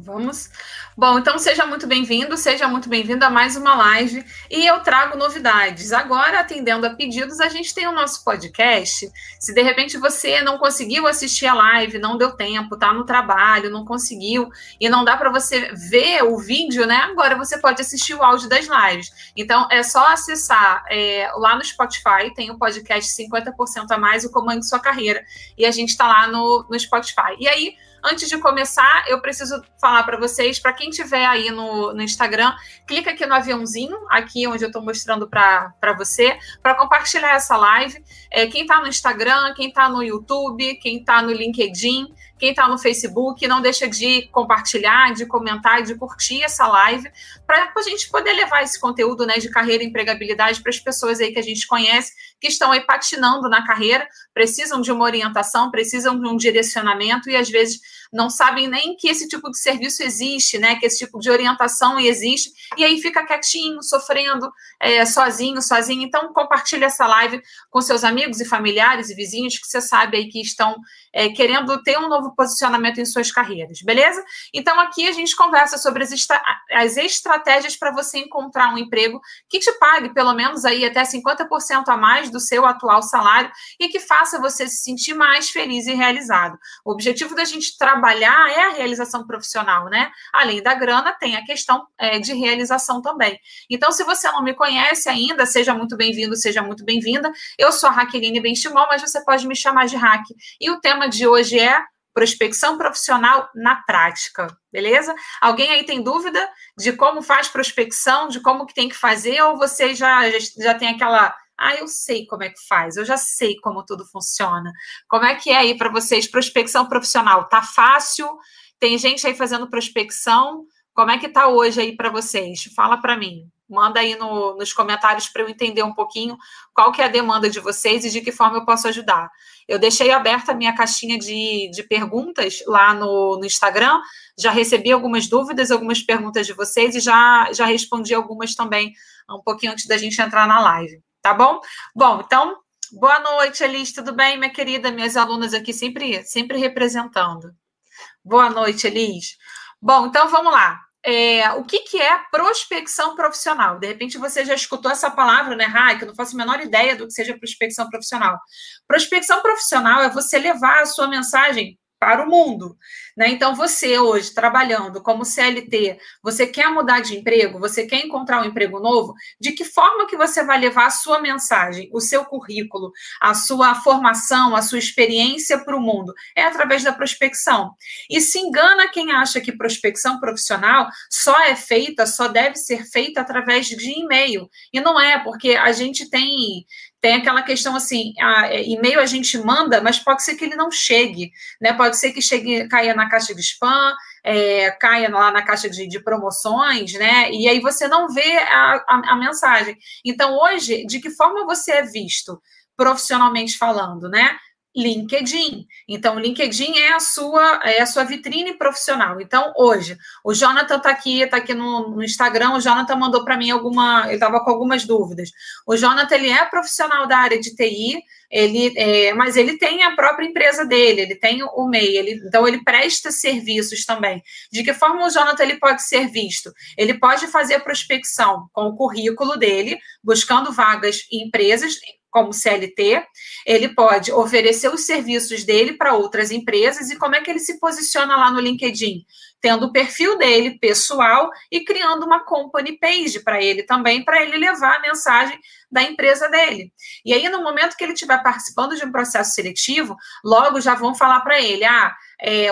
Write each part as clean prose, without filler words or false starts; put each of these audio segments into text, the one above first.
Vamos. Bom, então seja muito bem-vindo a mais uma live e eu trago novidades. Agora, atendendo a pedidos, a gente tem o nosso podcast. Se de repente você não conseguiu assistir a live, não deu tempo, tá no trabalho, não conseguiu e não dá para você ver o vídeo, né? Agora você pode assistir o áudio das lives. Então, é só acessar lá no Spotify, tem o podcast 50% a mais, o Comando Sua Carreira. E a gente está lá no Spotify. E aí, antes de começar, eu preciso falar para vocês, para quem estiver aí no Instagram, clica aqui no aviãozinho, aqui onde eu estou mostrando para você, para compartilhar essa live. Quem está no Instagram, quem está no YouTube, quem está no LinkedIn, quem está no Facebook, não deixa de compartilhar, de comentar, de curtir essa live, para a gente poder levar esse conteúdo, né, de carreira e empregabilidade para as pessoas aí que a gente conhece, que estão aí patinando na carreira, precisam de uma orientação, precisam de um direcionamento e às vezes não sabem nem que esse tipo de serviço existe, né, que esse tipo de orientação existe, e aí fica quietinho, sofrendo, sozinho. Então, compartilhe essa live com seus amigos e familiares e vizinhos que você sabe aí que estão querendo ter um novo posicionamento em suas carreiras, beleza? Então, aqui a gente conversa sobre as estratégias para você encontrar um emprego que te pague pelo menos aí até 50% a mais do seu atual salário e que faça você se sentir mais feliz e realizado. O objetivo da gente trabalhar é a realização profissional, né? Além da grana, tem a questão de realização também. Então, se você não me conhece ainda, seja muito bem-vindo, seja muito bem-vinda. Eu sou a Raqueline Benchimol, mas você pode me chamar de Raque. E o tema de hoje é prospecção profissional na prática, beleza? Alguém aí tem dúvida de como faz prospecção, de como que tem que fazer, ou você já tem aquela... eu sei como é que faz, eu já sei como tudo funciona. Como é que é aí para vocês, prospecção profissional? Tá fácil? Tem gente aí fazendo prospecção? Como é que tá hoje aí para vocês? Fala para mim. Manda aí nos comentários para eu entender um pouquinho qual que é a demanda de vocês e de que forma eu posso ajudar. Eu deixei aberta a minha caixinha de perguntas lá no Instagram, já recebi algumas dúvidas, algumas perguntas de vocês e já respondi algumas também um pouquinho antes da gente entrar na live. Tá bom? Bom, então, boa noite, Elis, tudo bem, minha querida? Minhas alunas aqui sempre representando. Boa noite, Elis. Bom, então, vamos lá. O que é prospecção profissional? De repente, você já escutou essa palavra, né, Raquel? Eu não faço a menor ideia do que seja prospecção profissional. Prospecção profissional é você levar a sua mensagem para o mundo, né? Então, você hoje, trabalhando como CLT, você quer mudar de emprego, você quer encontrar um emprego novo, de que forma que você vai levar a sua mensagem, o seu currículo, a sua formação, a sua experiência para o mundo? É através da prospecção. E se engana quem acha que prospecção profissional só deve ser feita através de e-mail. E não é, porque a gente tem aquela questão assim, e-mail a gente manda, mas pode ser que ele não chegue, né? Pode ser que caia na caixa de spam, caia lá na caixa de promoções, né? E aí você não vê a mensagem. Então, hoje, de que forma você é visto, profissionalmente falando, né? LinkedIn. Então, o LinkedIn é a sua vitrine profissional. Então, hoje, o Jonathan está aqui no Instagram, o Jonathan mandou para mim ele estava com algumas dúvidas. O Jonathan, ele é profissional da área de TI, mas ele tem a própria empresa dele, ele tem o MEI, então ele presta serviços também. De que forma o Jonathan ele pode ser visto? Ele pode fazer prospecção com o currículo dele, buscando vagas em empresas, como CLT, ele pode oferecer os serviços dele para outras empresas e como é que ele se posiciona lá no LinkedIn? Tendo o perfil dele pessoal e criando uma company page para ele também, para ele levar a mensagem da empresa dele. E aí, no momento que ele estiver participando de um processo seletivo, logo já vão falar para ele,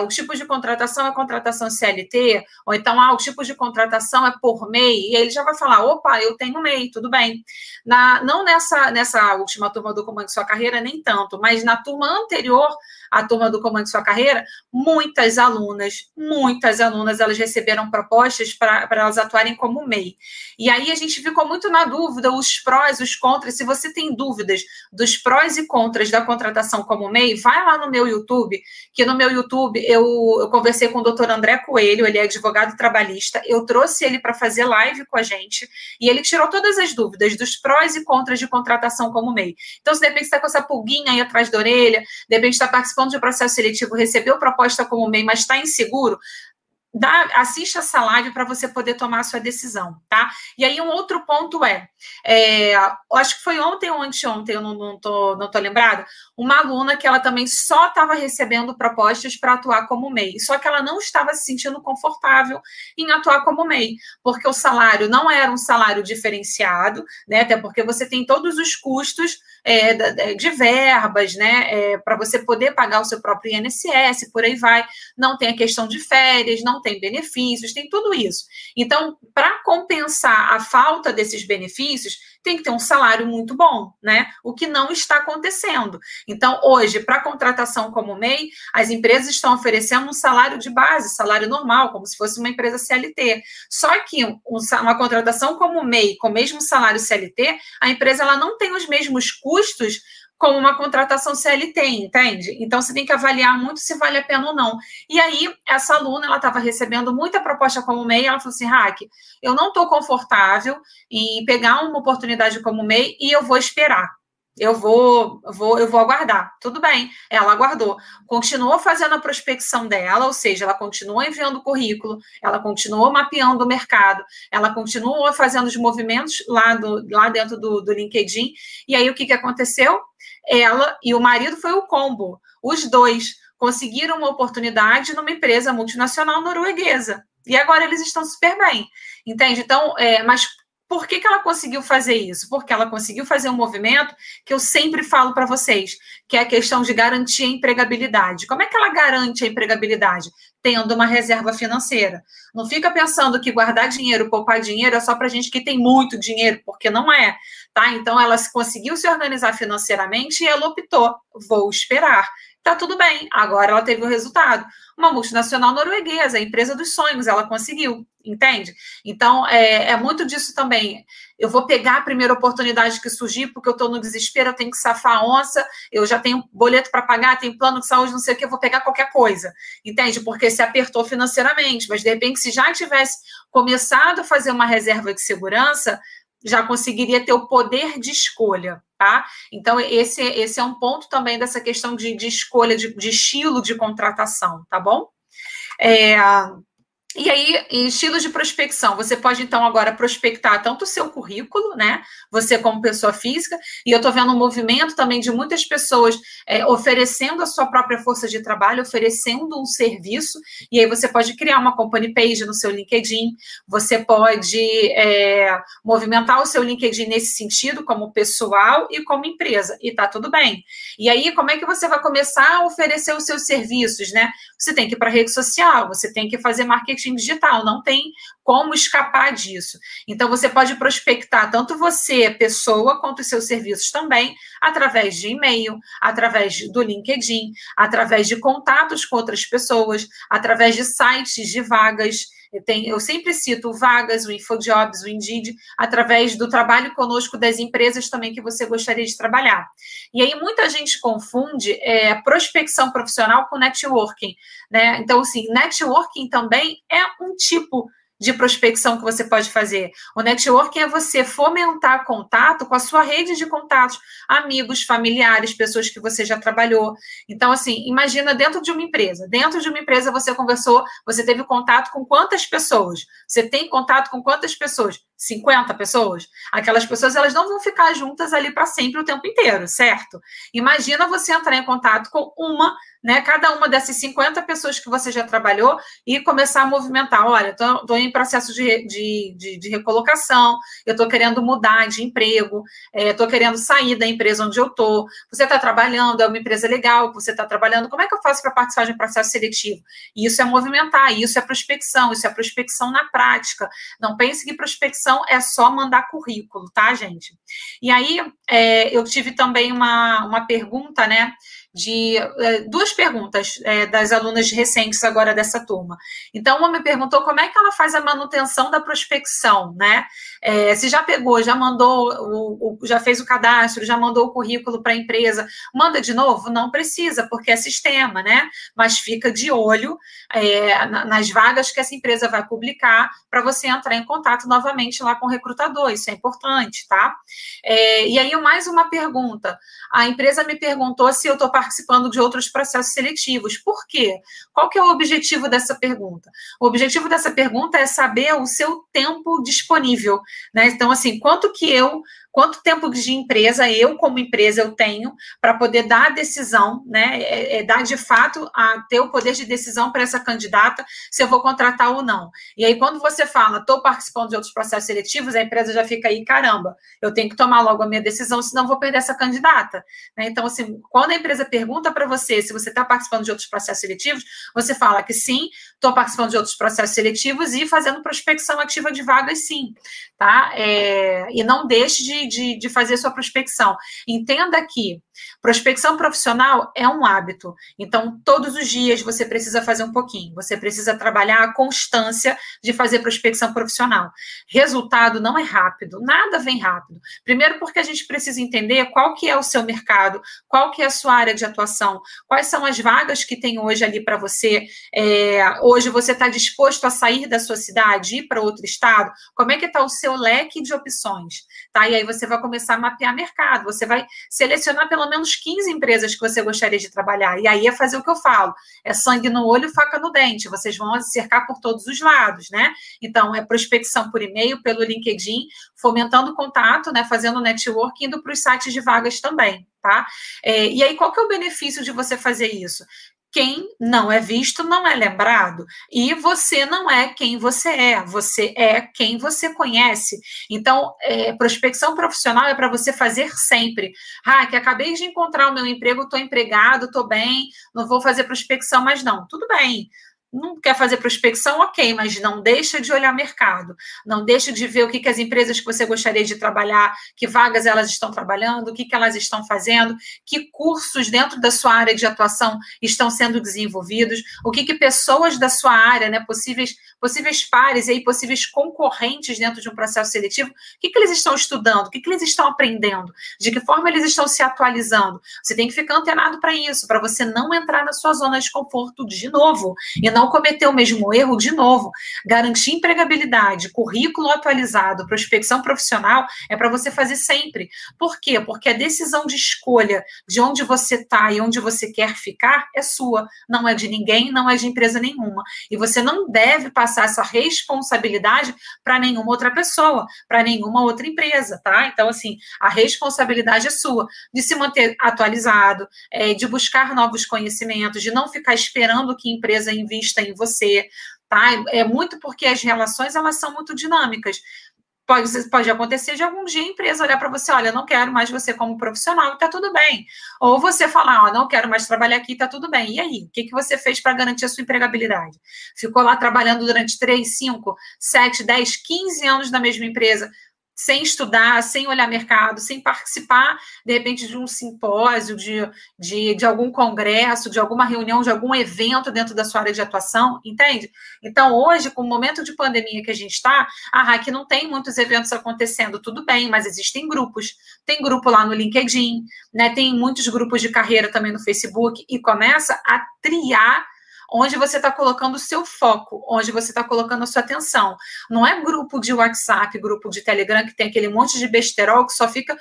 o tipo de contratação é contratação CLT, ou então, o tipo de contratação é por MEI, e aí ele já vai falar, opa, eu tenho MEI, tudo bem. Não nessa última turma do Comando Sua Carreira, nem tanto, mas na turma anterior, a turma do Comando Sua Carreira, muitas alunas, elas receberam propostas para elas atuarem como MEI. E aí a gente ficou muito na dúvida, os prós, os contras. Se você tem dúvidas dos prós e contras da contratação como MEI, vai lá no meu YouTube, que no meu YouTube eu conversei com o doutor André Coelho, ele é advogado trabalhista, eu trouxe ele para fazer live com a gente, e ele tirou todas as dúvidas dos prós e contras de contratação como MEI. Então, se de repente você está com essa pulguinha aí atrás da orelha, de repente está participando de um processo seletivo, recebeu proposta como MEI, mas está inseguro, assiste essa live para você poder tomar a sua decisão, tá? E aí um outro ponto acho que foi ontem ou anteontem, eu não tô lembrada, uma aluna que ela também só estava recebendo propostas para atuar como MEI, só que ela não estava se sentindo confortável em atuar como MEI, porque o salário não era um salário diferenciado, né? Até porque você tem todos os custos de verbas, né? Para você poder pagar o seu próprio INSS, por aí vai, não tem a questão de férias, não tem benefícios, tem tudo isso. Então, para compensar a falta desses benefícios, tem que ter um salário muito bom, né? O que não está acontecendo. Então, hoje, para contratação como MEI, as empresas estão oferecendo um salário de base, salário normal, como se fosse uma empresa CLT. Só que uma contratação como MEI, com o mesmo salário CLT, a empresa ela não tem os mesmos custos como uma contratação CLT, entende? Então, você tem que avaliar muito se vale a pena ou não. E aí, essa aluna, ela estava recebendo muita proposta como MEI, ela falou assim, Raquel, eu não estou confortável em pegar uma oportunidade como MEI e eu vou esperar. Eu vou aguardar. Tudo bem, ela aguardou. Continuou fazendo a prospecção dela, ou seja, ela continuou enviando currículo, ela continuou mapeando o mercado, ela continuou fazendo os movimentos lá dentro do LinkedIn. E aí, o que aconteceu? Ela e o marido foi o combo. Os dois conseguiram uma oportunidade numa empresa multinacional norueguesa. E agora eles estão super bem. Entende? Então, mas por que ela conseguiu fazer isso? Porque ela conseguiu fazer um movimento que eu sempre falo para vocês, que é a questão de garantir a empregabilidade. Como é que ela garante a empregabilidade? Tendo uma reserva financeira. Não fica pensando que guardar dinheiro, poupar dinheiro é só para gente que tem muito dinheiro, porque não é, tá? Então, ela conseguiu se organizar financeiramente e ela optou, vou esperar. Tá tudo bem, agora ela teve o resultado. Uma multinacional norueguesa, a empresa dos sonhos, ela conseguiu, entende? Então, é muito disso também. Eu vou pegar a primeira oportunidade que surgir, porque eu tô no desespero, eu tenho que safar a onça, eu já tenho boleto para pagar, tenho plano de saúde, não sei o que, eu vou pegar qualquer coisa, entende? Porque se apertou financeiramente, mas de repente, se já tivesse começado a fazer uma reserva de segurança, já conseguiria ter o poder de escolha, tá? Então, esse é um ponto também dessa questão de escolha, de estilo de contratação, tá bom? E aí, em estilos de prospecção, você pode, então, agora prospectar tanto o seu currículo, né? Você como pessoa física, e eu estou vendo um movimento também de muitas pessoas oferecendo a sua própria força de trabalho, oferecendo um serviço, e aí você pode criar uma company page no seu LinkedIn, você pode movimentar o seu LinkedIn nesse sentido, como pessoal e como empresa, e tá tudo bem. E aí, como é que você vai começar a oferecer os seus serviços, né? Você tem que ir para a rede social, você tem que fazer marketing digital, não tem como escapar disso. Então, você pode prospectar tanto você, pessoa, quanto os seus serviços também, através de e-mail, através do LinkedIn, através de contatos com outras pessoas, através de sites de vagas. Eu sempre cito o Vagas, o Infojobs, o Indeed, através do trabalho conosco das empresas também que você gostaria de trabalhar. E aí, muita gente confunde prospecção profissional com networking, né? Então, assim, networking também é um tipo de prospecção que você pode fazer. O networking é você fomentar contato com a sua rede de contatos, amigos, familiares, pessoas que você já trabalhou. Então, assim, imagina dentro de uma empresa. Dentro de uma empresa você conversou, você teve contato com quantas pessoas? Você tem contato com quantas pessoas? 50 pessoas? Aquelas pessoas, elas não vão ficar juntas ali para sempre o tempo inteiro, certo? Imagina você entrar em contato com uma, né, cada uma dessas 50 pessoas que você já trabalhou e começar a movimentar. Olha, estou em processo de recolocação, eu estou querendo mudar de emprego, estou querendo sair da empresa onde eu estou. Você está trabalhando, é uma empresa legal, você está trabalhando, como é que eu faço para participar de um processo seletivo? E isso é movimentar, isso é prospecção na prática. Não pense que prospecção é só mandar currículo, tá, gente? E aí, eu tive também uma pergunta, né, duas perguntas das alunas recentes agora dessa turma. Então, uma me perguntou como é que ela faz a manutenção da prospecção, né? Se já pegou, já mandou, já fez o cadastro, já mandou o currículo para a empresa, manda de novo? Não precisa, porque é sistema, né? Mas fica de olho nas vagas que essa empresa vai publicar para você entrar em contato novamente lá com o recrutador. Isso é importante, tá? E aí, mais uma pergunta. A empresa me perguntou se eu estou participando participando de outros processos seletivos. Por quê? Qual que é o objetivo dessa pergunta? O objetivo dessa pergunta é saber o seu tempo disponível, né? Então, assim, quanto tempo de empresa, eu como empresa, eu tenho para poder dar a decisão, né? Dar de fato, ter o poder de decisão para essa candidata, se eu vou contratar ou não. E aí, quando você fala, estou participando de outros processos seletivos, a empresa já fica aí, caramba, eu tenho que tomar logo a minha decisão, senão vou perder essa candidata, né? Então, assim, quando a empresa pergunta para você se você está participando de outros processos seletivos, você fala que sim, estou participando de outros processos seletivos e fazendo prospecção ativa de vagas, sim, tá? E não deixe de fazer sua prospecção. Entenda que prospecção profissional é um hábito. Então, todos os dias você precisa fazer um pouquinho. Você precisa trabalhar a constância de fazer prospecção profissional. Resultado não é rápido. Nada vem rápido. Primeiro porque a gente precisa entender qual que é o seu mercado, qual que é a sua área de atuação, quais são as vagas que tem hoje ali para você. Hoje você está disposto a sair da sua cidade, ir para outro estado? Como é que está o seu leque de opções? Tá? E aí você vai começar a mapear mercado. Você vai selecionar pelo menos 15 empresas que você gostaria de trabalhar. E aí é fazer o que eu falo. É sangue no olho, faca no dente. Vocês vão cercar por todos os lados, né? Então, é prospecção por e-mail, pelo LinkedIn, fomentando contato, né? Fazendo networking, indo para os sites de vagas também, tá? E aí, qual que é o benefício de você fazer isso? Quem não é visto não é lembrado. E você não é quem você é. Você é quem você conhece. Então, prospecção profissional é para você fazer sempre. Ah, que acabei de encontrar o meu emprego, estou empregado, estou bem, não vou fazer prospecção, mas não. Tudo bem. Não quer fazer prospecção, ok, mas não deixa de olhar mercado, não deixa de ver o que as empresas que você gostaria de trabalhar, que vagas elas estão trabalhando, o que elas estão fazendo, que cursos dentro da sua área de atuação estão sendo desenvolvidos, o que pessoas da sua área, né, possíveis pares, aí, possíveis concorrentes dentro de um processo seletivo, o que eles estão estudando, o que eles estão aprendendo, de que forma eles estão se atualizando. Você tem que ficar antenado para isso, para você não entrar na sua zona de conforto de novo, e não cometer o mesmo erro de novo. Garantir empregabilidade, currículo atualizado, prospecção profissional é para você fazer sempre. Por quê? Porque a decisão de escolha de onde você está e onde você quer ficar é sua, não é de ninguém, não é de empresa nenhuma. E você não deve passar essa responsabilidade para nenhuma outra pessoa, para nenhuma outra empresa, tá? Então, assim, a responsabilidade é sua, de se manter atualizado, de buscar novos conhecimentos, de não ficar esperando que a empresa invista em você, tá? É muito porque as relações, elas são muito dinâmicas. Pode acontecer de algum dia a empresa olhar para você, olha, não quero mais você como profissional, tá tudo bem. Ou você falar, não quero mais trabalhar aqui, tá tudo bem. E aí, o que você fez para garantir a sua empregabilidade? Ficou lá trabalhando durante 3, 5, 7, 10, 15 anos na mesma empresa, sem estudar, sem olhar mercado, sem participar, de repente, de um simpósio, de algum congresso, de alguma reunião, de algum evento dentro da sua área de atuação, entende? Então, hoje, com o momento de pandemia que a gente está, que não tem muitos eventos acontecendo, tudo bem, mas existem grupos. Tem grupo lá no LinkedIn, né? Tem muitos grupos de carreira também no Facebook, e começa a triar onde você está colocando o seu foco, onde você está colocando a sua atenção. Não é grupo de WhatsApp, grupo de Telegram, que tem aquele monte de besterol que só fica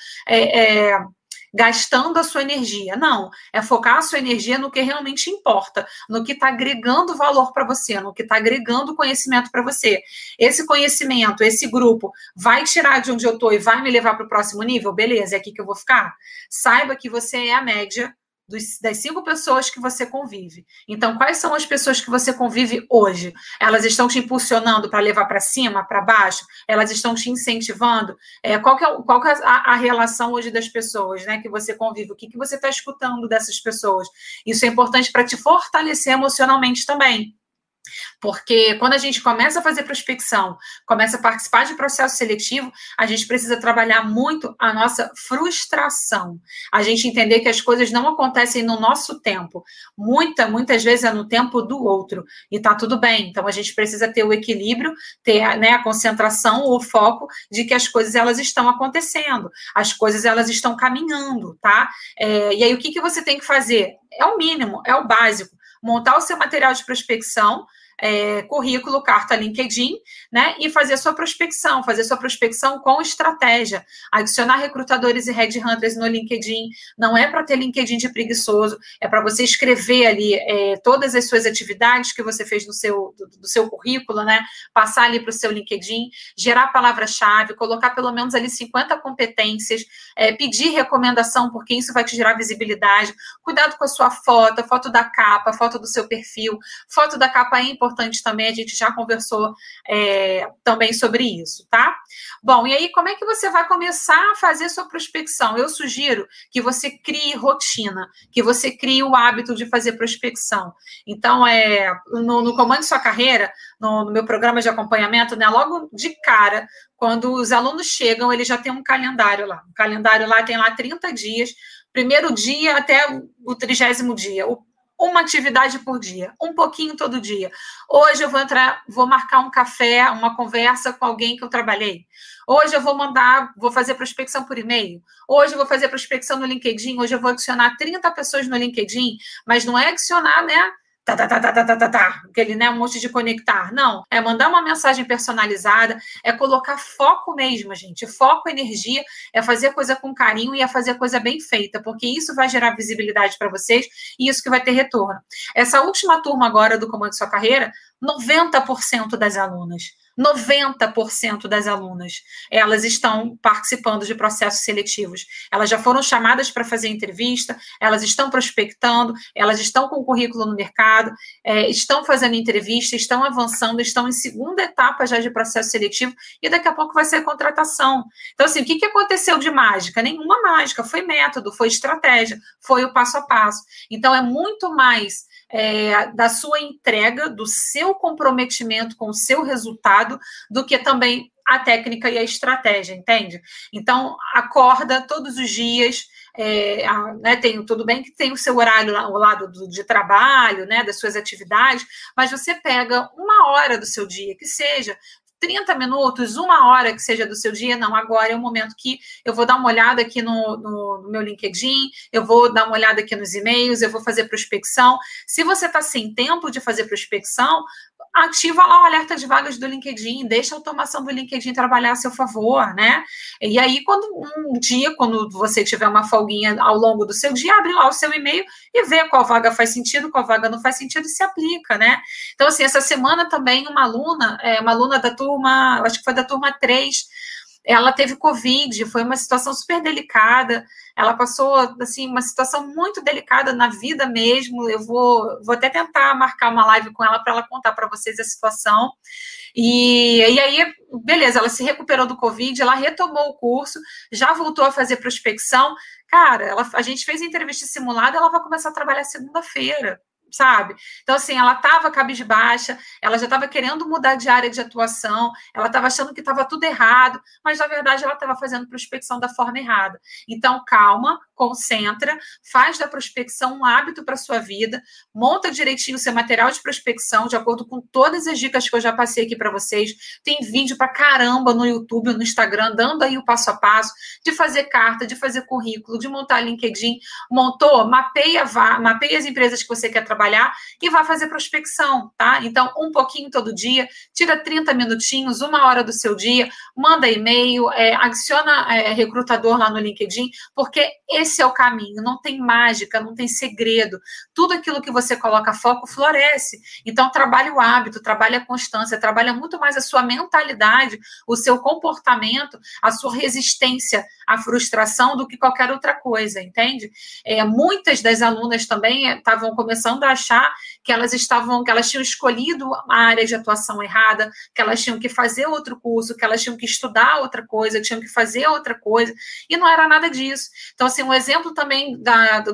gastando a sua energia. Não, é focar a sua energia no que realmente importa, no que está agregando valor para você, no que está agregando conhecimento para você. Esse conhecimento, esse grupo, vai tirar de onde eu estou e vai me levar para o próximo nível? Beleza, é aqui que eu vou ficar? Saiba que você é a média das 5 pessoas que você convive. Então, quais são as pessoas que você convive hoje? Elas estão te impulsionando para levar para cima, para baixo? Elas estão te incentivando? Qual que é a relação hoje das pessoas, né, que você convive? O que você está escutando dessas pessoas? Isso é importante para te fortalecer emocionalmente também. Porque quando a gente começa a fazer prospecção, começa a participar de processo seletivo, a gente precisa trabalhar muito a nossa frustração. A gente entender que as coisas não acontecem no nosso tempo. Muitas vezes é no tempo do outro. E tá tudo bem. Então, a gente precisa ter o equilíbrio, ter, né, a concentração, o foco de que as coisas, elas estão acontecendo. As coisas, elas estão caminhando, tá? E aí, o que você tem que fazer? É o mínimo, é o básico. Montar o seu material de prospecção, currículo, carta LinkedIn, né? E fazer sua prospecção com estratégia. Adicionar recrutadores e headhunters no LinkedIn. Não é para ter LinkedIn de preguiçoso, é para você escrever ali todas as suas atividades que você fez no seu, do seu currículo, né? Passar ali para o seu LinkedIn, gerar palavra-chave, colocar pelo menos ali 50 competências, pedir recomendação, porque isso vai te gerar visibilidade. Cuidado com a sua foto, foto da capa, foto do seu perfil. Foto da capa é importante também, a gente já conversou também sobre isso, tá? Bom, e aí como é que você vai começar a fazer sua prospecção? Eu sugiro que você crie rotina, que você crie o hábito de fazer prospecção. Então, no Comando Sua Carreira, no meu programa de acompanhamento, né, logo de cara, quando os alunos chegam, ele já tem um calendário lá. O calendário lá tem lá 30 dias, primeiro dia até o 30º dia. Uma atividade por dia, um pouquinho todo dia. Hoje eu vou marcar um café, uma conversa com alguém que eu trabalhei. Hoje eu vou fazer prospecção por e-mail. Hoje eu vou fazer prospecção no LinkedIn. Hoje eu vou adicionar 30 pessoas no LinkedIn, mas não é adicionar, né? Aquele, né, um monte de conectar. Não, é mandar uma mensagem personalizada, é colocar foco mesmo, gente. Foco, energia, é fazer coisa com carinho e é fazer coisa bem feita, porque isso vai gerar visibilidade para vocês e isso que vai ter retorno. Essa última turma agora do Comando Sua Carreira, 90% das alunas. 90% das alunas, elas estão participando de processos seletivos. Elas já foram chamadas para fazer entrevista, elas estão prospectando, elas estão com o currículo no mercado, estão fazendo entrevista, estão avançando, estão em segunda etapa já de processo seletivo e daqui a pouco vai ser a contratação. Então, assim, o que aconteceu de mágica? Nenhuma mágica, foi método, foi estratégia, foi o passo a passo. Então, é muito mais da sua entrega, do seu comprometimento com o seu resultado, do que também a técnica e a estratégia, entende? Então, acorda todos os dias, né, tudo bem que tem o seu horário ao lado de trabalho, né, das suas atividades, mas você pega uma hora do seu dia, que seja 30 minutos, uma hora que seja do seu dia. Não, agora é o momento que eu vou dar uma olhada aqui no meu LinkedIn, eu vou dar uma olhada aqui nos e-mails, eu vou fazer prospecção. Se você está sem tempo de fazer prospecção, ativa lá o alerta de vagas do LinkedIn, deixa a automação do LinkedIn trabalhar a seu favor, né? E aí, quando você tiver uma folguinha ao longo do seu dia, abre lá o seu e-mail e vê qual vaga faz sentido, qual vaga não faz sentido e se aplica, né? Então, assim, essa semana também uma aluna da turma, acho que foi da turma 3, ela teve Covid, foi uma situação super delicada, ela passou, assim, uma situação muito delicada na vida mesmo. Eu vou até tentar marcar uma live com ela para ela contar para vocês a situação. E aí, beleza, ela se recuperou do Covid, ela retomou o curso, já voltou a fazer prospecção. Cara, a gente fez entrevista simulada, ela vai começar a trabalhar segunda-feira, sabe? Então, assim, ela estava cabisbaixa, ela já estava querendo mudar de área de atuação, ela estava achando que estava tudo errado, mas, na verdade, ela estava fazendo prospecção da forma errada. Então, calma, concentra, faz da prospecção um hábito para a sua vida, monta direitinho o seu material de prospecção, de acordo com todas as dicas que eu já passei aqui para vocês. Tem vídeo para caramba no YouTube, no Instagram, dando aí o passo a passo de fazer carta, de fazer currículo, de montar LinkedIn. Montou, mapeia as empresas que você quer trabalhar e vai fazer prospecção, tá? Então, um pouquinho todo dia, tira 30 minutinhos, uma hora do seu dia, manda e-mail, adiciona recrutador lá no LinkedIn, porque esse é o caminho, não tem mágica, não tem segredo. Tudo aquilo que você coloca foco floresce. Então, trabalha o hábito, trabalha a constância, trabalha muito mais a sua mentalidade, o seu comportamento, a sua resistência à frustração do que qualquer outra coisa, entende? Muitas das alunas também estavam começando a achar que elas tinham escolhido a área de atuação errada, que elas tinham que fazer outro curso, que elas tinham que estudar outra coisa, tinham que fazer outra coisa, e não era nada disso. Então, assim, um exemplo também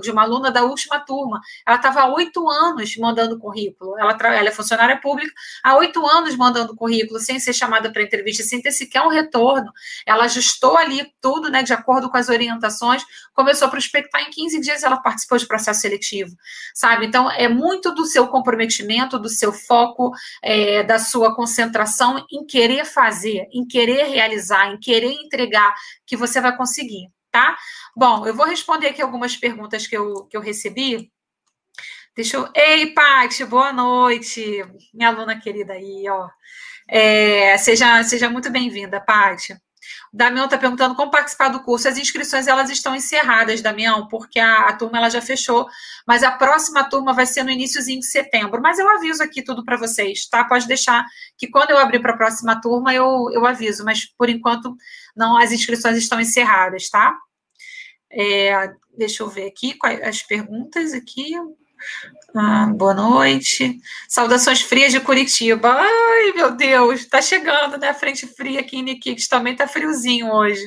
de uma aluna da última turma, ela estava há 8 anos mandando currículo, ela é funcionária pública, há 8 anos mandando currículo, sem ser chamada para entrevista, sem ter sequer um retorno. Ela ajustou ali tudo, né, de acordo com as orientações, começou a prospectar, em 15 dias ela participou de processo seletivo, sabe? Então, é muito do seu comprometimento, do seu foco, da sua concentração em querer fazer, em querer realizar, em querer entregar, que você vai conseguir, tá? Bom, eu vou responder aqui algumas perguntas que eu recebi. Ei, Paty, boa noite, minha aluna querida aí, ó. Seja muito bem-vinda, Paty. O Damião está perguntando como participar do curso. As inscrições, elas estão encerradas, Damião, porque a turma, ela já fechou, mas a próxima turma vai ser no iniciozinho de setembro. Mas eu aviso aqui tudo para vocês, tá? Pode deixar que quando eu abrir para a próxima turma, eu aviso, mas por enquanto, não, as inscrições estão encerradas, tá? Deixa eu ver aqui as perguntas aqui. Boa noite. Saudações frias de Curitiba. Ai, meu Deus, tá chegando, né? Frente fria aqui em Niquix, também tá friozinho hoje.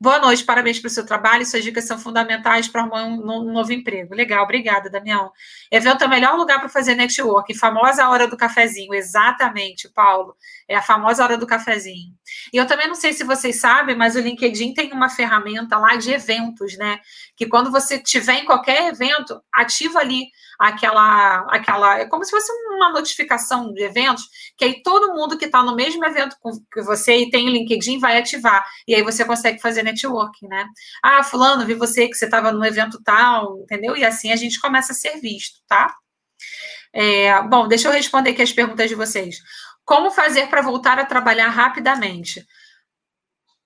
Boa noite, parabéns pelo seu trabalho. Suas dicas são fundamentais para arrumar um novo emprego. Legal, obrigada, Damião. Evento é o melhor lugar para fazer networking. Famosa hora do cafezinho, exatamente, Paulo. É a famosa hora do cafezinho. E eu também não sei se vocês sabem, mas o LinkedIn tem uma ferramenta lá de eventos, né? Que quando você tiver em qualquer evento, ativa ali aquela é como se fosse uma notificação de eventos, que aí todo mundo que está no mesmo evento que você e tem o LinkedIn vai ativar. E aí você consegue fazer networking, né? Ah, fulano, vi você que você estava num evento tal, entendeu? E assim a gente começa a ser visto, tá? Bom, deixa eu responder aqui as perguntas de vocês. Como fazer para voltar a trabalhar rapidamente?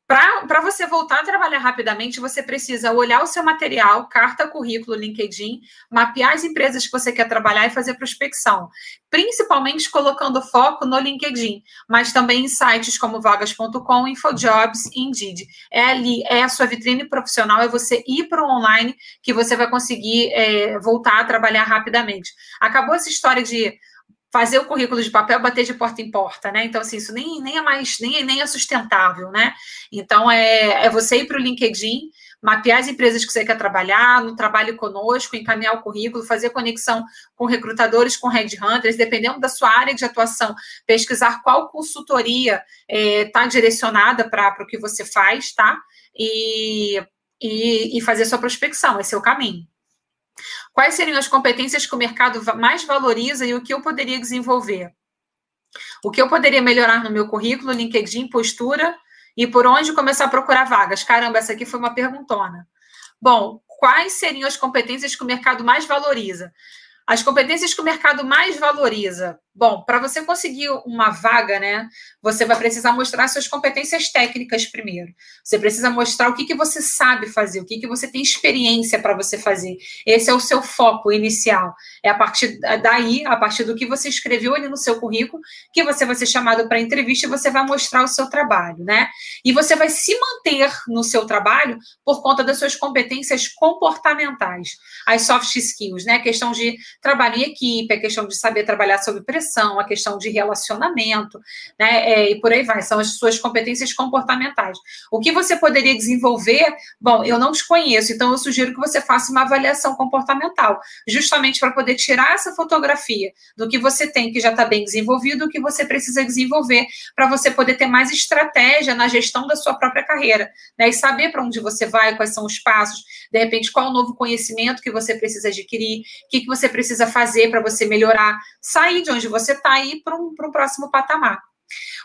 Para você voltar a trabalhar rapidamente, você precisa olhar o seu material, carta, currículo, LinkedIn, mapear as empresas que você quer trabalhar e fazer prospecção, principalmente colocando foco no LinkedIn, mas também em sites como vagas.com, Infojobs e Indeed. É ali, é a sua vitrine profissional, é você ir para o online que você vai conseguir voltar a trabalhar rapidamente. Acabou essa história de fazer o currículo de papel, bater de porta em porta, né? Então, assim, isso nem é mais, nem é sustentável, né? Então, é você ir para o LinkedIn, mapear as empresas que você quer trabalhar, no trabalho conosco, encaminhar o currículo, fazer conexão com recrutadores, com headhunters, dependendo da sua área de atuação, pesquisar qual consultoria está direcionada para o que você faz, tá? E fazer sua prospecção, esse é o caminho. Quais seriam as competências que o mercado mais valoriza e o que eu poderia desenvolver? O que eu poderia melhorar no meu currículo, LinkedIn, postura e por onde começar a procurar vagas? Caramba, essa aqui foi uma perguntona. Bom, quais seriam as competências que o mercado mais valoriza? As competências que o mercado mais valoriza. Bom, para você conseguir uma vaga, né? Você vai precisar mostrar suas competências técnicas primeiro. Você precisa mostrar o que você sabe fazer, o que você tem experiência para você fazer. Esse é o seu foco inicial. É a partir daí, a partir do que você escreveu ali no seu currículo, que você vai ser chamado para entrevista e você vai mostrar o seu trabalho, né? E você vai se manter no seu trabalho por conta das suas competências comportamentais. As soft skills, né? A questão de trabalho em equipe, a questão de saber trabalhar sob pressão, a questão de relacionamento, né? E por aí vai, são as suas competências comportamentais. O que você poderia desenvolver? Bom, eu não te conheço, então eu sugiro que você faça uma avaliação comportamental, justamente para poder tirar essa fotografia do que você tem, que já está bem desenvolvido, o que você precisa desenvolver, para você poder ter mais estratégia na gestão da sua própria carreira, né? E saber para onde você vai, quais são os passos, de repente, qual o novo conhecimento que você precisa adquirir, o que você precisa fazer para você melhorar, sair de onde você está aí para um próximo patamar.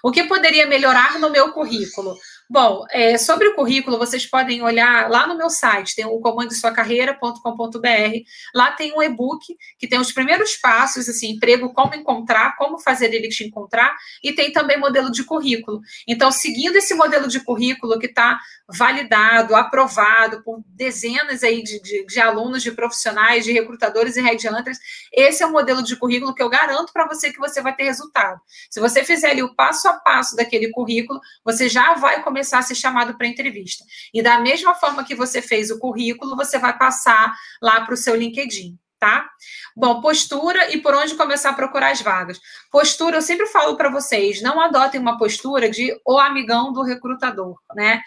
O que poderia melhorar no meu currículo? Bom, sobre o currículo, vocês podem olhar lá no meu site, tem o comandosuacarreira.com.br, lá tem um e-book que tem os primeiros passos, assim, emprego, como encontrar, como fazer ele te encontrar, e tem também modelo de currículo. Então, seguindo esse modelo de currículo que está validado, aprovado por dezenas aí de alunos, de profissionais, de recrutadores e headhunters, esse é um modelo de currículo que eu garanto para você que você vai ter resultado. Se você fizer ali o passo a passo daquele currículo, você já vai começar a ser chamado para entrevista. E da mesma forma que você fez o currículo, você vai passar lá para o seu LinkedIn, tá? Bom, postura e por onde começar a procurar as vagas. Postura, eu sempre falo para vocês, não adotem uma postura de o amigão do recrutador, né?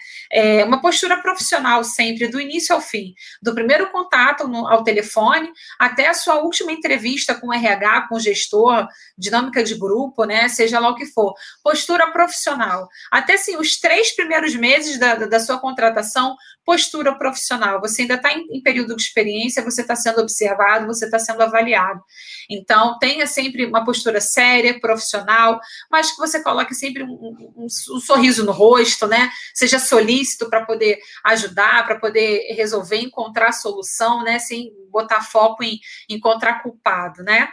Uma postura profissional sempre, do início ao fim, do primeiro contato ao telefone, até a sua última entrevista com o RH, com o gestor, dinâmica de grupo, né? Seja lá o que for. Postura profissional. Até, sim, os 3 primeiros meses da sua contratação, postura profissional. Você ainda está em período de experiência, você está sendo observado, você está sendo avaliado. Então, tenha sempre uma postura séria, profissional, mas que você coloque sempre um sorriso no rosto, né? Seja solícito para poder ajudar, para poder resolver, encontrar solução, né? Sem botar foco em encontrar culpado, né?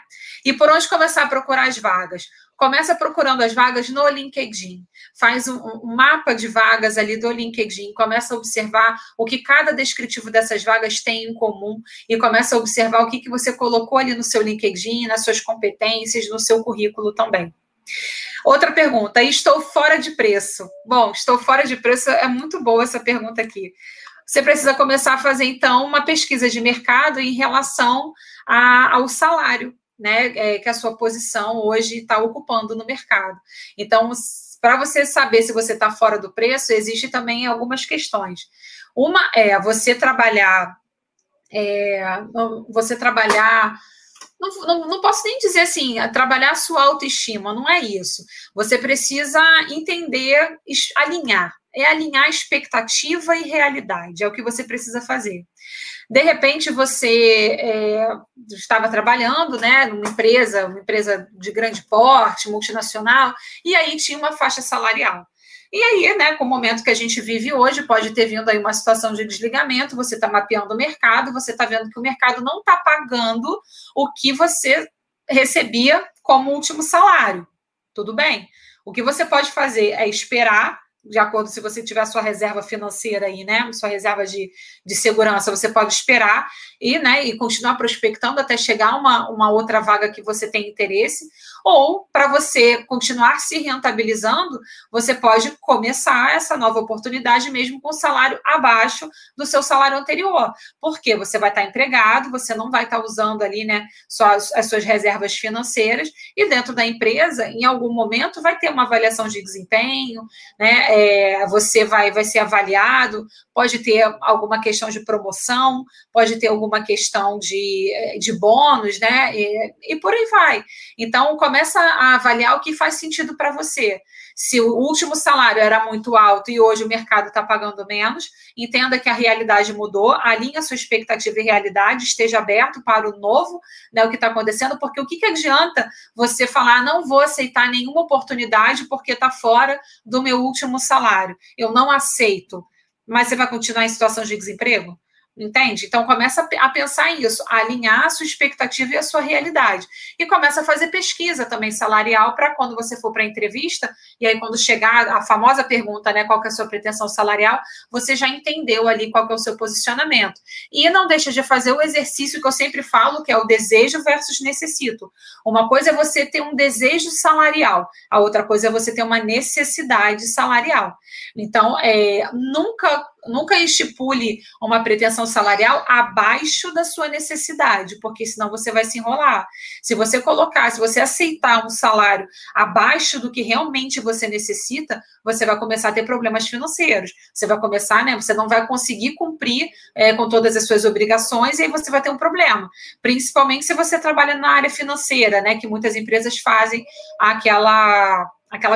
E por onde começar a procurar as vagas? Começa procurando as vagas no LinkedIn. Faz um mapa de vagas ali do LinkedIn. Começa a observar o que cada descritivo dessas vagas tem em comum. E começa a observar o que você colocou ali no seu LinkedIn, nas suas competências, no seu currículo também. Outra pergunta. Estou fora de preço. Bom, estou fora de preço. É muito boa essa pergunta aqui. Você precisa começar a fazer, então, uma pesquisa de mercado em relação ao salário, né, que a sua posição hoje está ocupando no mercado. Então, para você saber se você está fora do preço, existem também algumas questões. Uma é você trabalhar não posso nem dizer assim, trabalhar a sua autoestima, não é isso. Você precisa entender, alinhar. É alinhar expectativa e realidade, é o que você precisa fazer. De repente, você estava trabalhando, né, numa empresa de grande porte, multinacional, e aí tinha uma faixa salarial. E aí, né, com o momento que a gente vive hoje, pode ter vindo aí uma situação de desligamento, você está mapeando o mercado, você está vendo que o mercado não está pagando o que você recebia como último salário. Tudo bem? O que você pode fazer é esperar, de acordo se você tiver a sua reserva financeira aí, né? Sua reserva de segurança, você pode esperar e, né, e continuar prospectando até chegar a uma outra vaga que você tem interesse. Ou, para você continuar se rentabilizando, você pode começar essa nova oportunidade mesmo com salário abaixo do seu salário anterior. Porque você vai estar empregado, você não vai estar usando ali, né, só as suas reservas financeiras, e dentro da empresa, em algum momento, vai ter uma avaliação de desempenho, né? Você vai ser avaliado, pode ter alguma questão de promoção, pode ter alguma questão de bônus, né? E por aí vai. Então, começa a avaliar o que faz sentido para você. Se o último salário era muito alto e hoje o mercado está pagando menos, entenda que a realidade mudou, alinhe a sua expectativa e realidade, esteja aberto para o novo, né, o que está acontecendo, porque o que adianta você falar, não vou aceitar nenhuma oportunidade porque está fora do meu último salário, eu não aceito, mas você vai continuar em situação de desemprego? Entende? Então, começa a pensar isso, a alinhar a sua expectativa e a sua realidade. E começa a fazer pesquisa também salarial para quando você for para a entrevista, e aí quando chegar a famosa pergunta, né, qual que é a sua pretensão salarial, você já entendeu ali qual que é o seu posicionamento. E não deixa de fazer o exercício que eu sempre falo, que é o desejo versus necessito. Uma coisa é você ter um desejo salarial, a outra coisa é você ter uma necessidade salarial. Então, nunca estipule uma pretensão salarial abaixo da sua necessidade, porque senão você vai se enrolar. Se você aceitar um salário abaixo do que realmente você necessita, você vai começar a ter problemas financeiros. Você vai começar, né? Você não vai conseguir cumprir com todas as suas obrigações e aí você vai ter um problema. Principalmente se você trabalha na área financeira, né? Que muitas empresas fazem aquela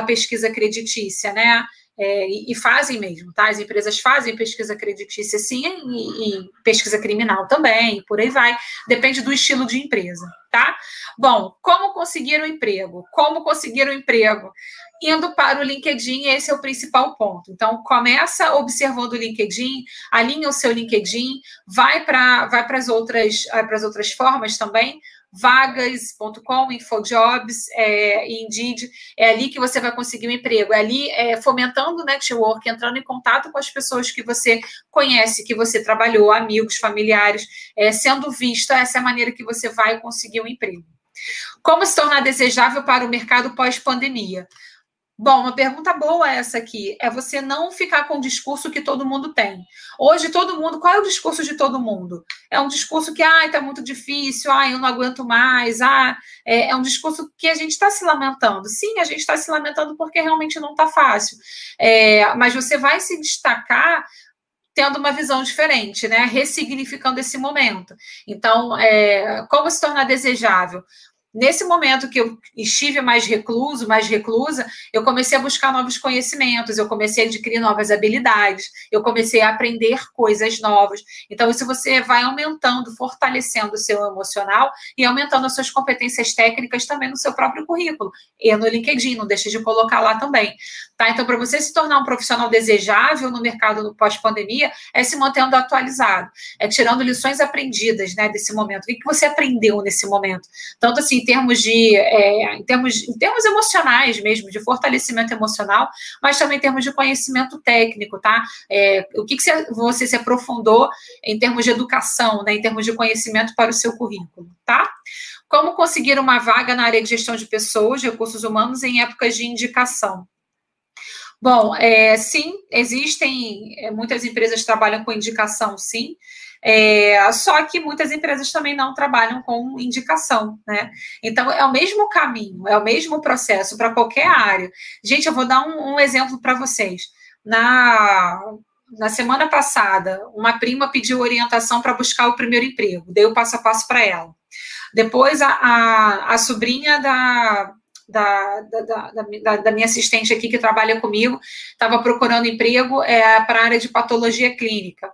pesquisa creditícia, né? E fazem mesmo, tá? As empresas fazem pesquisa creditícia, sim, e pesquisa criminal também, por aí vai. Depende do estilo de empresa, tá? Bom, como conseguir um emprego? Indo para o LinkedIn, esse é o principal ponto. Então, começa observando o LinkedIn, alinha o seu LinkedIn, vai para as outras formas também, Vagas.com, Infojobs, Indeed, é ali que você vai conseguir um emprego, é ali fomentando o network, entrando em contato com as pessoas que você conhece, que você trabalhou, amigos, familiares, sendo visto, essa é a maneira que você vai conseguir um emprego. Como se tornar desejável para o mercado pós-pandemia? Bom, uma pergunta boa essa aqui, é você não ficar com o discurso que todo mundo tem. Hoje, todo mundo, qual é o discurso de todo mundo? É um discurso que, tá muito difícil, eu não aguento mais, é um discurso que a gente está se lamentando. Sim, a gente está se lamentando porque realmente não está fácil. Mas você vai se destacar tendo uma visão diferente, né? Ressignificando esse momento. Então, como se tornar desejável? Nesse momento que eu estive mais reclusa, eu comecei a buscar novos conhecimentos, eu comecei a adquirir novas habilidades, eu comecei a aprender coisas novas. Então, isso você vai aumentando, fortalecendo o seu emocional e aumentando as suas competências técnicas também no seu próprio currículo. E no LinkedIn, não deixe de colocar lá também. Tá? Então, para você se tornar um profissional desejável no mercado pós-pandemia, é se mantendo atualizado, é tirando lições aprendidas, né, desse momento. O que você aprendeu nesse momento? Tanto assim, em termos emocionais mesmo, de fortalecimento emocional, mas também em termos de conhecimento técnico, tá? O que você se aprofundou em termos de educação, né? Em termos de conhecimento para o seu currículo, tá? Como conseguir uma vaga na área de gestão de pessoas, recursos humanos em épocas de indicação? Bom, sim, existem muitas empresas que trabalham com indicação, sim. Só que muitas empresas também não trabalham com indicação, né? Então, é o mesmo caminho, é o mesmo processo para qualquer área. Gente, eu vou dar um exemplo para vocês. Na semana passada, uma prima pediu orientação para buscar o primeiro emprego. Dei o passo a passo para ela. Depois, a sobrinha da minha assistente aqui que trabalha comigo, estava procurando emprego para a área de patologia clínica.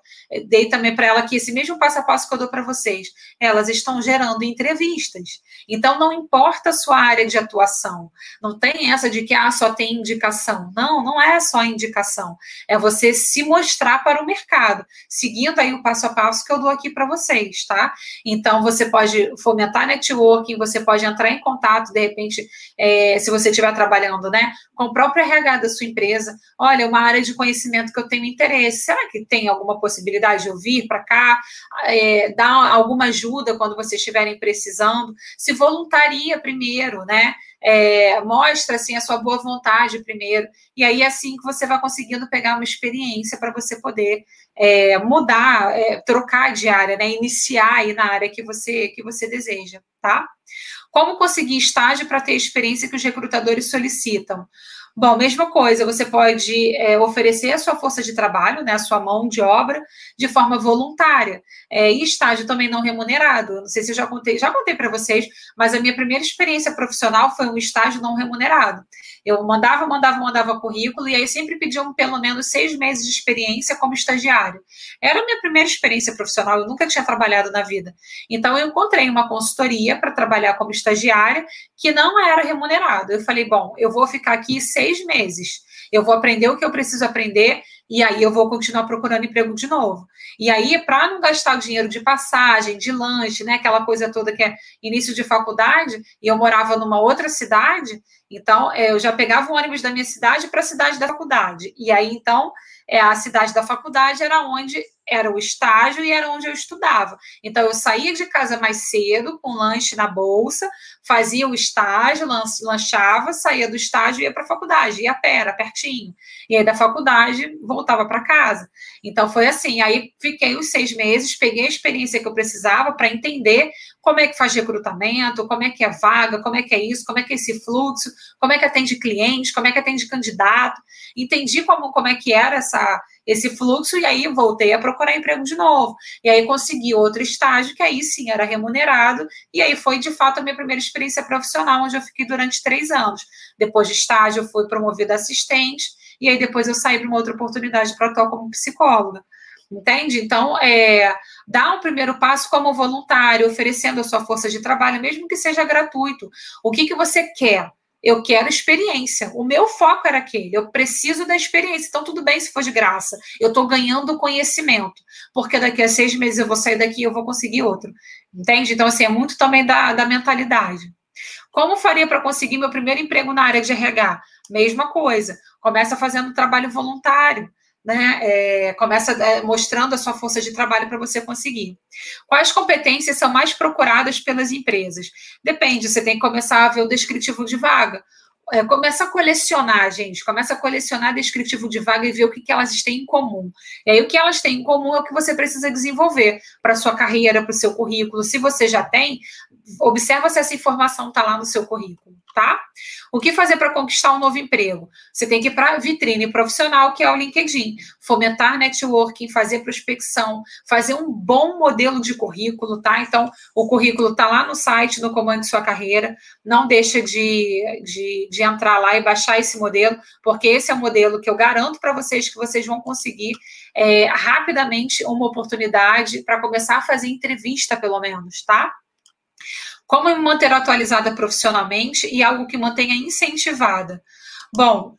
Dei também para ela aqui esse mesmo passo a passo que eu dou para vocês. Elas estão gerando entrevistas. Então, não importa a sua área de atuação. Não tem essa de que só tem indicação. Não, não é só indicação. É você se mostrar para o mercado, seguindo aí o passo a passo que eu dou aqui para vocês, tá? Então, você pode fomentar networking, você pode entrar em contato, de repente... se você estiver trabalhando, né, com o próprio RH da sua empresa, olha, uma área de conhecimento que eu tenho interesse, será que tem alguma possibilidade de eu vir para cá, dar alguma ajuda quando vocês estiverem precisando? Se voluntaria primeiro, né? Mostra assim a sua boa vontade primeiro, e aí é assim que você vai conseguindo pegar uma experiência para você poder mudar, trocar de área, né? Iniciar aí na área que você deseja, tá? Como conseguir estágio para ter a experiência que os recrutadores solicitam? Bom, mesma coisa, você pode oferecer a sua força de trabalho, né, a sua mão de obra, de forma voluntária. E estágio também não remunerado. Não sei se eu já contei para vocês, mas a minha primeira experiência profissional foi um estágio não remunerado. Eu mandava currículo e aí sempre pediam pelo menos 6 meses de experiência como estagiário. Era a minha primeira experiência profissional, eu nunca tinha trabalhado na vida. Então, eu encontrei uma consultoria para trabalhar como estagiária que não era remunerado. Eu falei, bom, eu vou ficar aqui 6 meses, eu vou aprender o que eu preciso aprender e aí eu vou continuar procurando emprego de novo. E aí, para não gastar o dinheiro de passagem, de lanche, né, aquela coisa toda que é início de faculdade, e eu morava numa outra cidade, então eu já pegava o ônibus da minha cidade para a cidade da faculdade. E aí, então, a cidade da faculdade era onde era o estágio e era onde eu estudava. Então, eu saía de casa mais cedo, com lanche na bolsa, fazia o estágio, lanchava, saía do estágio e ia para a faculdade, ia a pé, era pertinho. E aí, da faculdade, voltava para casa. Então, foi assim. Aí, fiquei os 6 meses, peguei a experiência que eu precisava para entender como é que faz recrutamento, como é que é vaga, como é que é isso, como é que é esse fluxo, como é que atende clientes, como é que atende candidato. Entendi como é que era esse fluxo, e aí voltei a procurar emprego de novo. E aí consegui outro estágio, que aí sim era remunerado, e aí foi de fato a minha primeira experiência profissional, onde eu fiquei durante 3 anos. Depois de estágio, eu fui promovida a assistente, e aí depois eu saí para uma outra oportunidade para atuar como psicóloga. Entende? Então, dá um primeiro passo como voluntário, oferecendo a sua força de trabalho, mesmo que seja gratuito. O que você quer? Eu quero experiência. O meu foco era aquele. Eu preciso da experiência. Então, tudo bem se for de graça. Eu estou ganhando conhecimento. Porque daqui a 6 meses eu vou sair daqui e eu vou conseguir outro. Entende? Então, assim, é muito também da mentalidade. Como faria para conseguir meu primeiro emprego na área de RH? Mesma coisa. Começa fazendo trabalho voluntário. Né? Começa mostrando a sua força de trabalho para você conseguir. Quais competências são mais procuradas pelas empresas? Depende, você tem que começar a ver o descritivo de vaga. Começa a colecionar, gente. Começa a colecionar descritivo de vaga e ver o que elas têm em comum. E aí, o que elas têm em comum é o que você precisa desenvolver para a sua carreira, para o seu currículo. Se você já tem, observa se essa informação está lá no seu currículo. tá? O que fazer para conquistar um novo emprego? Você tem que ir para a vitrine profissional, que é o LinkedIn. Fomentar networking, fazer prospecção, fazer um bom modelo de currículo, tá? Então, o currículo está lá no site, no Comando Sua Carreira. Não deixa de entrar lá e baixar esse modelo, porque esse é o modelo que eu garanto para vocês que vocês vão conseguir rapidamente uma oportunidade para começar a fazer entrevista, pelo menos, tá? Como me manter atualizada profissionalmente e algo que mantenha incentivada? Bom,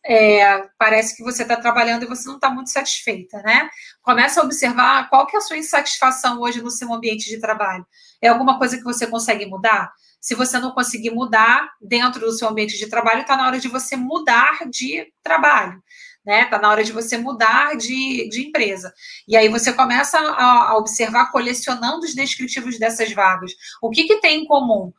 parece que você está trabalhando e você não está muito satisfeita, né? Começa a observar qual que é a sua insatisfação hoje no seu ambiente de trabalho. É alguma coisa que você consegue mudar? Se você não conseguir mudar dentro do seu ambiente de trabalho, está na hora de você mudar de trabalho, né? Está na hora de você mudar de empresa. E aí você começa a observar, colecionando os descritivos dessas vagas. O que tem em comum?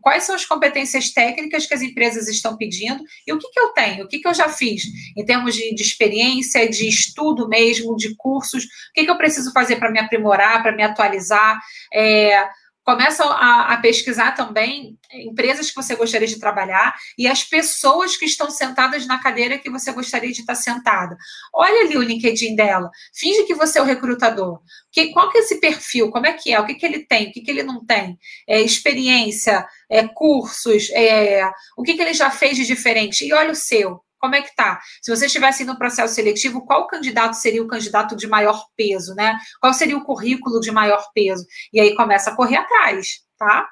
Quais são as competências técnicas que as empresas estão pedindo? E o que eu tenho? O que eu já fiz? Em termos de experiência, de estudo mesmo, de cursos, o que eu preciso fazer para me aprimorar, para me atualizar? Começa a pesquisar também empresas que você gostaria de trabalhar e as pessoas que estão sentadas na cadeira que você gostaria de estar sentada. Olha ali o LinkedIn dela. Finge que você é o recrutador. Qual que é esse perfil? Como é que é? O que ele tem? O que ele não tem? Experiência, cursos, o que ele já fez de diferente? E olha o seu. Como é que tá? Se você estivesse no processo seletivo, qual candidato seria o candidato de maior peso, né? Qual seria o currículo de maior peso? E aí começa a correr atrás, tá?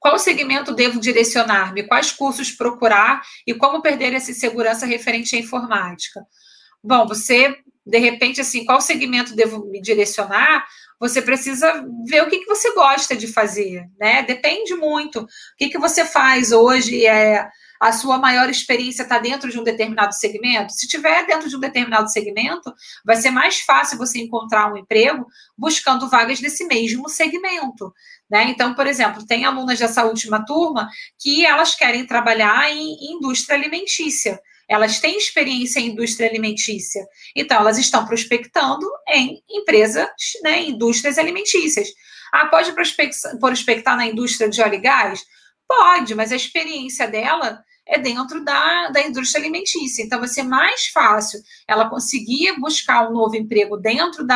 Qual segmento devo direcionar-me? Quais cursos procurar? E como perder essa insegurança referente à informática? Bom, você, de repente, assim, qual segmento devo me direcionar? Você precisa ver o que você gosta de fazer, né? Depende muito. O que você faz hoje A sua maior experiência está dentro de um determinado segmento? Se estiver dentro de um determinado segmento, vai ser mais fácil você encontrar um emprego buscando vagas desse mesmo segmento, né? Então, por exemplo, tem alunas dessa última turma que elas querem trabalhar em indústria alimentícia. Elas têm experiência em indústria alimentícia. Então, elas estão prospectando em empresas, né, em indústrias alimentícias. Ah, pode prospectar na indústria de óleo e gás? Pode, mas a experiência dela é dentro da indústria alimentícia. Então, vai ser mais fácil ela conseguir buscar um novo emprego dentro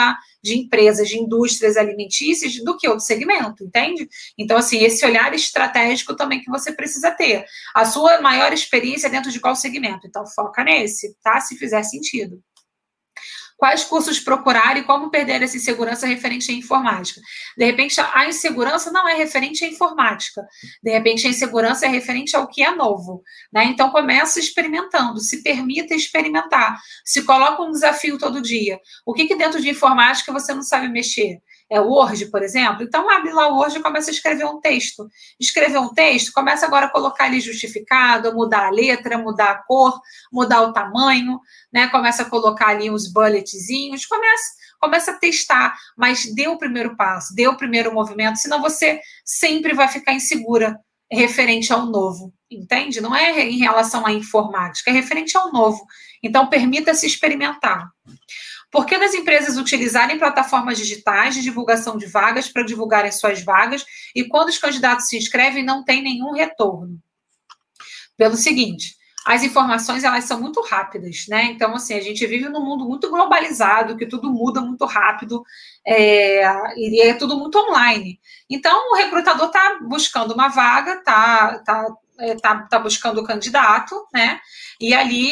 de empresas, de indústrias alimentícias, do que outro segmento, entende? Então, assim, esse olhar estratégico também que você precisa ter. A sua maior experiência é dentro de qual segmento? Então, foca nesse, tá? Se fizer sentido. Quais cursos procurar e como perder essa insegurança referente à informática. De repente, a insegurança não é referente à informática. De repente, a insegurança é referente ao que é novo, né? Então, começa experimentando, se permita experimentar. Se coloca um desafio todo dia. O que dentro de informática você não sabe mexer? É o Word, por exemplo? Então, abre lá o Word e começa a escrever um texto. Escrever um texto, começa agora a colocar ele justificado, mudar a letra, mudar a cor, mudar o tamanho, né? Começa a colocar ali uns bulletzinhos, começa a testar, mas dê o primeiro passo, dê o primeiro movimento, senão você sempre vai ficar insegura referente ao novo, entende? Não é em relação à informática, é referente ao novo. Então, permita-se experimentar. Por que das empresas utilizarem plataformas digitais de divulgação de vagas para divulgarem suas vagas e quando os candidatos se inscrevem não tem nenhum retorno? Pelo seguinte, as informações elas são muito rápidas, né? Então, assim, a gente vive num mundo muito globalizado, que tudo muda muito rápido e é tudo muito online. Então, o recrutador está buscando uma vaga, está buscando o candidato, né? E ali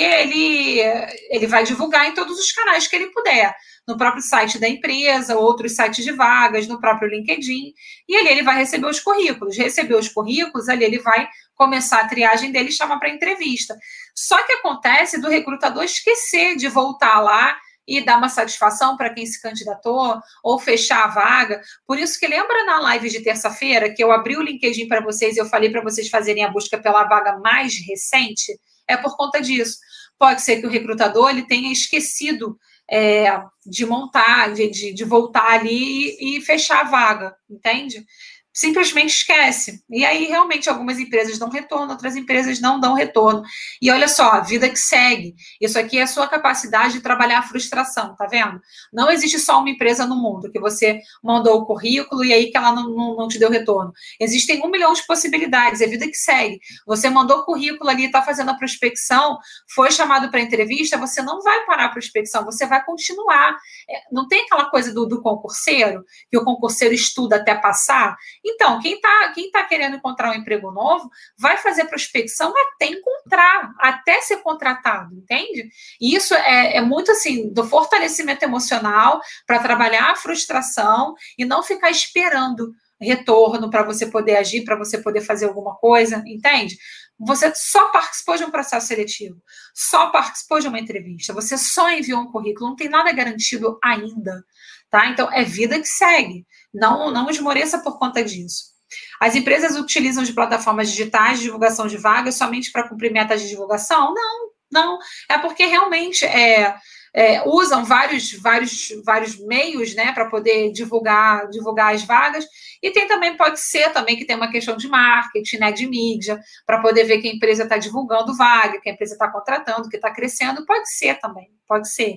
ele vai divulgar em todos os canais que ele puder, no próprio site da empresa, outros sites de vagas, no próprio LinkedIn, e ali ele vai receber os currículos. Receber os currículos, ali ele vai começar a triagem dele e chamar para entrevista. Só que acontece do recrutador esquecer de voltar lá e dar uma satisfação para quem se candidatou, ou fechar a vaga. Por isso que lembra na live de terça-feira, que eu abri o LinkedIn para vocês e eu falei para vocês fazerem a busca pela vaga mais recente? É por conta disso. Pode ser que o recrutador ele tenha esquecido de montar, de voltar ali e fechar a vaga, entende? simplesmente esquece. E aí, realmente, algumas empresas dão retorno, outras empresas não dão retorno. E olha só, a vida que segue. Isso aqui é a sua capacidade de trabalhar a frustração, tá vendo? Não existe só uma empresa no mundo que você mandou o currículo e aí que ela não te deu retorno. Existem 1 milhão de possibilidades, é a vida que segue. Você mandou o currículo ali, está fazendo a prospecção, foi chamado para entrevista, você não vai parar a prospecção, você vai continuar. Não tem aquela coisa do concurseiro, que o concurseiro estuda até passar? Então, quem tá querendo encontrar um emprego novo vai fazer prospecção até encontrar, até ser contratado, entende? E isso é muito assim, do fortalecimento emocional para trabalhar a frustração e não ficar esperando retorno para você poder agir, para você poder fazer alguma coisa, entende? Você só participou de um processo seletivo, só participou de uma entrevista, você só enviou um currículo, não tem nada garantido ainda, tá? Então, é vida que segue. Não esmoreça por conta disso. As empresas utilizam de plataformas digitais de divulgação de vagas somente para cumprir metas de divulgação? Não. É porque realmente usam vários meios, né, para poder divulgar as vagas. E tem também, pode ser também que tem uma questão de marketing, né, de mídia, para poder ver que a empresa está divulgando vaga, que a empresa está contratando, que está crescendo. Pode ser também, pode ser.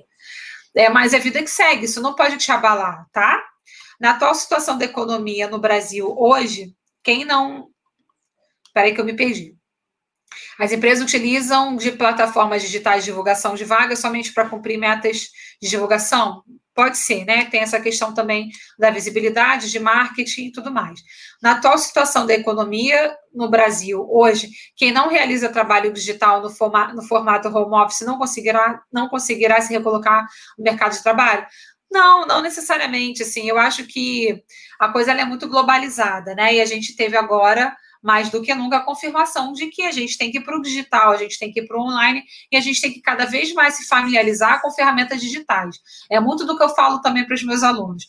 Mas é vida que segue, isso não pode te abalar, tá? Na atual situação da economia no Brasil hoje, quem não... Peraí que eu me perdi. As empresas utilizam de plataformas digitais de divulgação de vagas somente para cumprir metas de divulgação? Pode ser, né? Tem essa questão também da visibilidade, de marketing e tudo mais. Na atual situação da economia no Brasil hoje, quem não realiza trabalho digital no formato home office não conseguirá se recolocar no mercado de trabalho? Não necessariamente, assim, eu acho que a coisa ela é muito globalizada, né, e a gente teve agora, mais do que nunca, a confirmação de que a gente tem que ir para o digital, a gente tem que ir para o online, e a gente tem que cada vez mais se familiarizar com ferramentas digitais. É muito do que eu falo também para os meus alunos.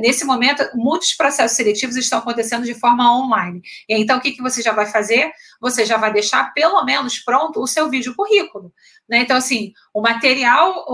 Nesse momento, muitos processos seletivos estão acontecendo de forma online. E, então, o que você já vai fazer? Você já vai deixar, pelo menos, pronto o seu vídeo currículo. Né? Então, assim, o material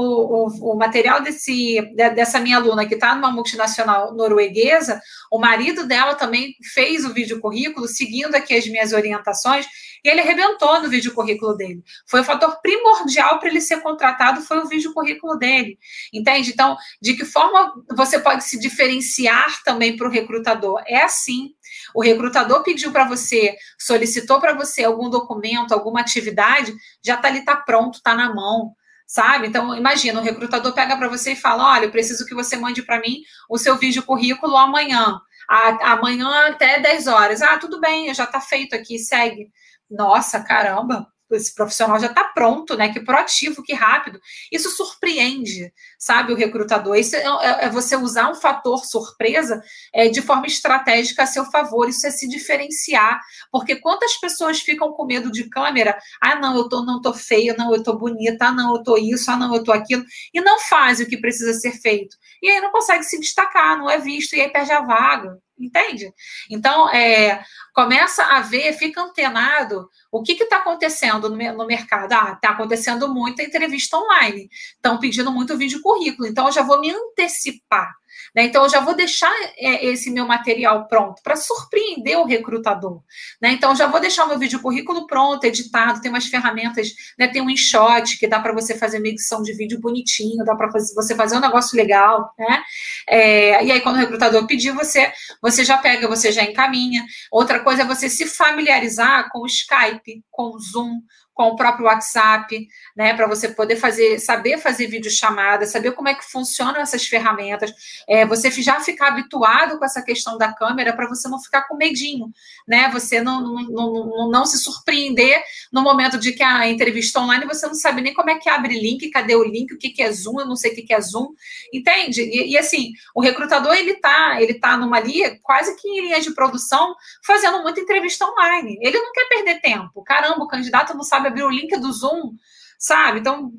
dessa minha aluna que está numa multinacional norueguesa, o marido dela também fez o vídeo currículo, seguindo aqui as minhas orientações, e ele arrebentou no vídeo currículo dele. Foi o fator primordial para ele ser contratado, foi o vídeo currículo dele. Entende? Então, de que forma você pode se diferenciar também para o recrutador? É assim. O recrutador pediu para você, solicitou para você algum documento, alguma atividade, já está ali, está pronto, está na mão, sabe? Então, imagina, o recrutador pega para você e fala, olha, eu preciso que você mande para mim o seu vídeo currículo amanhã. Amanhã até 10 horas. Ah, tudo bem, já está feito aqui, segue. Nossa, caramba, esse profissional já está pronto, né? Que proativo, que rápido. Isso surpreende, sabe, o recrutador. Isso é você usar um fator surpresa de forma estratégica a seu favor. Isso é se diferenciar. Porque quantas pessoas ficam com medo de câmera? Ah, não, não tô feia, não, eu tô bonita, ah, não, eu tô isso, ah, não, eu tô aquilo. E não faz o que precisa ser feito. E aí não consegue se destacar, não é visto, e aí perde a vaga. Entende? Então, começa a ver, fica antenado o que está acontecendo no mercado. Ah, está acontecendo muita entrevista online. Estão pedindo muito vídeo currículo. Então, eu já vou me antecipar. Né? Então, eu já vou deixar esse meu material pronto para surpreender o recrutador. Né? Então, eu já vou deixar o meu vídeo currículo pronto, editado. Tem umas ferramentas, né? Tem um Inshot que dá para você fazer uma edição de vídeo bonitinho, dá para você fazer um negócio legal. Né? E aí, quando o recrutador pedir, você já pega, você já encaminha. Outra coisa é você se familiarizar com o Skype, com o Zoom, com o próprio WhatsApp, né, para você poder saber fazer videochamada, saber como é que funcionam essas ferramentas, você já ficar habituado com essa questão da câmera para você não ficar com medinho, né, você não se surpreender no momento de que a entrevista online você não sabe nem como é que abre link, cadê o link, o que é Zoom, eu não sei o que é Zoom, entende? E assim, o recrutador, ele tá numa linha, quase que em linha de produção, fazendo muita entrevista online, ele não quer perder tempo, caramba, o candidato não sabe abrir o link do Zoom, sabe? Então,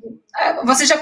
você já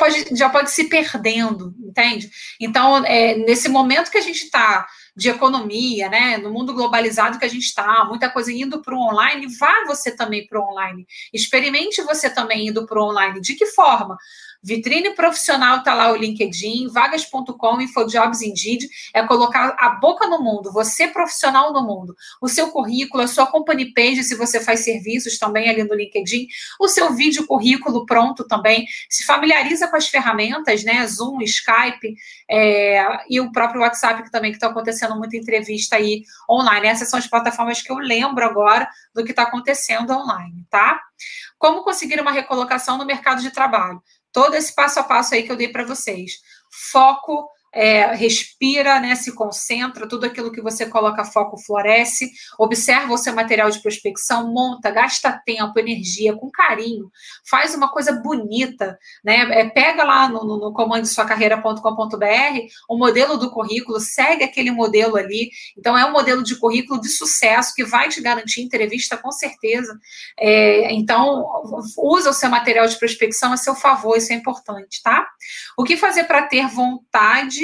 pode se perdendo, entende? Então, nesse momento que a gente está de economia, né, no mundo globalizado que a gente está, muita coisa indo para o online, vá você também para o online. Experimente você também indo para o online. De que forma? Vitrine profissional está lá o LinkedIn, vagas.com, Infojobs, Indeed. É colocar a boca no mundo, você profissional no mundo. O seu currículo, a sua company page, se você faz serviços também ali no LinkedIn. O seu vídeo currículo pronto também. Se familiariza com as ferramentas, né? Zoom, Skype e o próprio WhatsApp que também está acontecendo muita entrevista aí online. Essas são as plataformas que eu lembro agora do que está acontecendo online, tá? Como conseguir uma recolocação no mercado de trabalho? Todo esse passo a passo aí que eu dei para vocês. Foco, respira, né, se concentra, tudo aquilo que você coloca foco floresce, observa o seu material de prospecção, monta, gasta tempo, energia, com carinho, faz uma coisa bonita, né? Pega lá no comandosuacarreira.com.br o modelo do currículo, segue aquele modelo ali. Então, é um modelo de currículo de sucesso que vai te garantir entrevista, com certeza. Então, usa o seu material de prospecção a seu favor, isso é importante, tá? O que fazer para ter vontade,